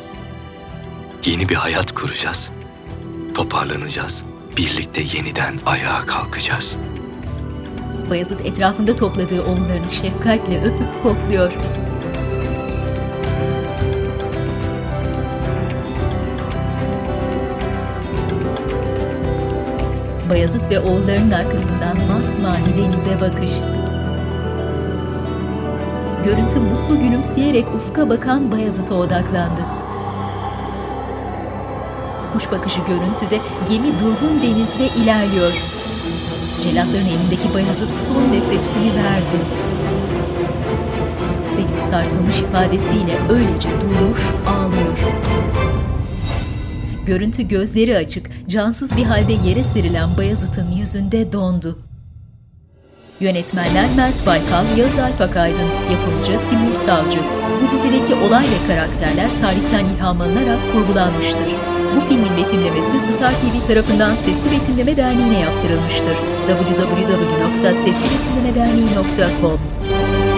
Yeni bir hayat kuracağız. Toparlanacağız. Birlikte yeniden ayağa kalkacağız. Bayezid etrafında topladığı oğullarını şefkatle öpüp kokluyor. Bayezid ve oğullarının arkasından masmavi denize bakış. Görüntü mutlu gülümseyerek ufka bakan Bayezid'e odaklandı. Kuş bakışı görüntüde gemi durgun denizde ilerliyor. Celatların elindeki Bayezid son nefesini verdi. sarsılmış ifadesiyle öylece durmuş, ağlıyor. Görüntü gözleri açık, cansız bir halde yere serilen Bayazıt'ın yüzünde dondu. Yönetmenler Mert Baykal, Yağız Alpakaydın, yapımcı Timur Savcı. Bu dizideki olay ve karakterler tarihten ilhamlanarak kurgulanmıştır. Bu filmin betimlemesi Star TV tarafından Sesli Betimleme Derneği'ne yaptırılmıştır. www.seslibetimlemederneği.com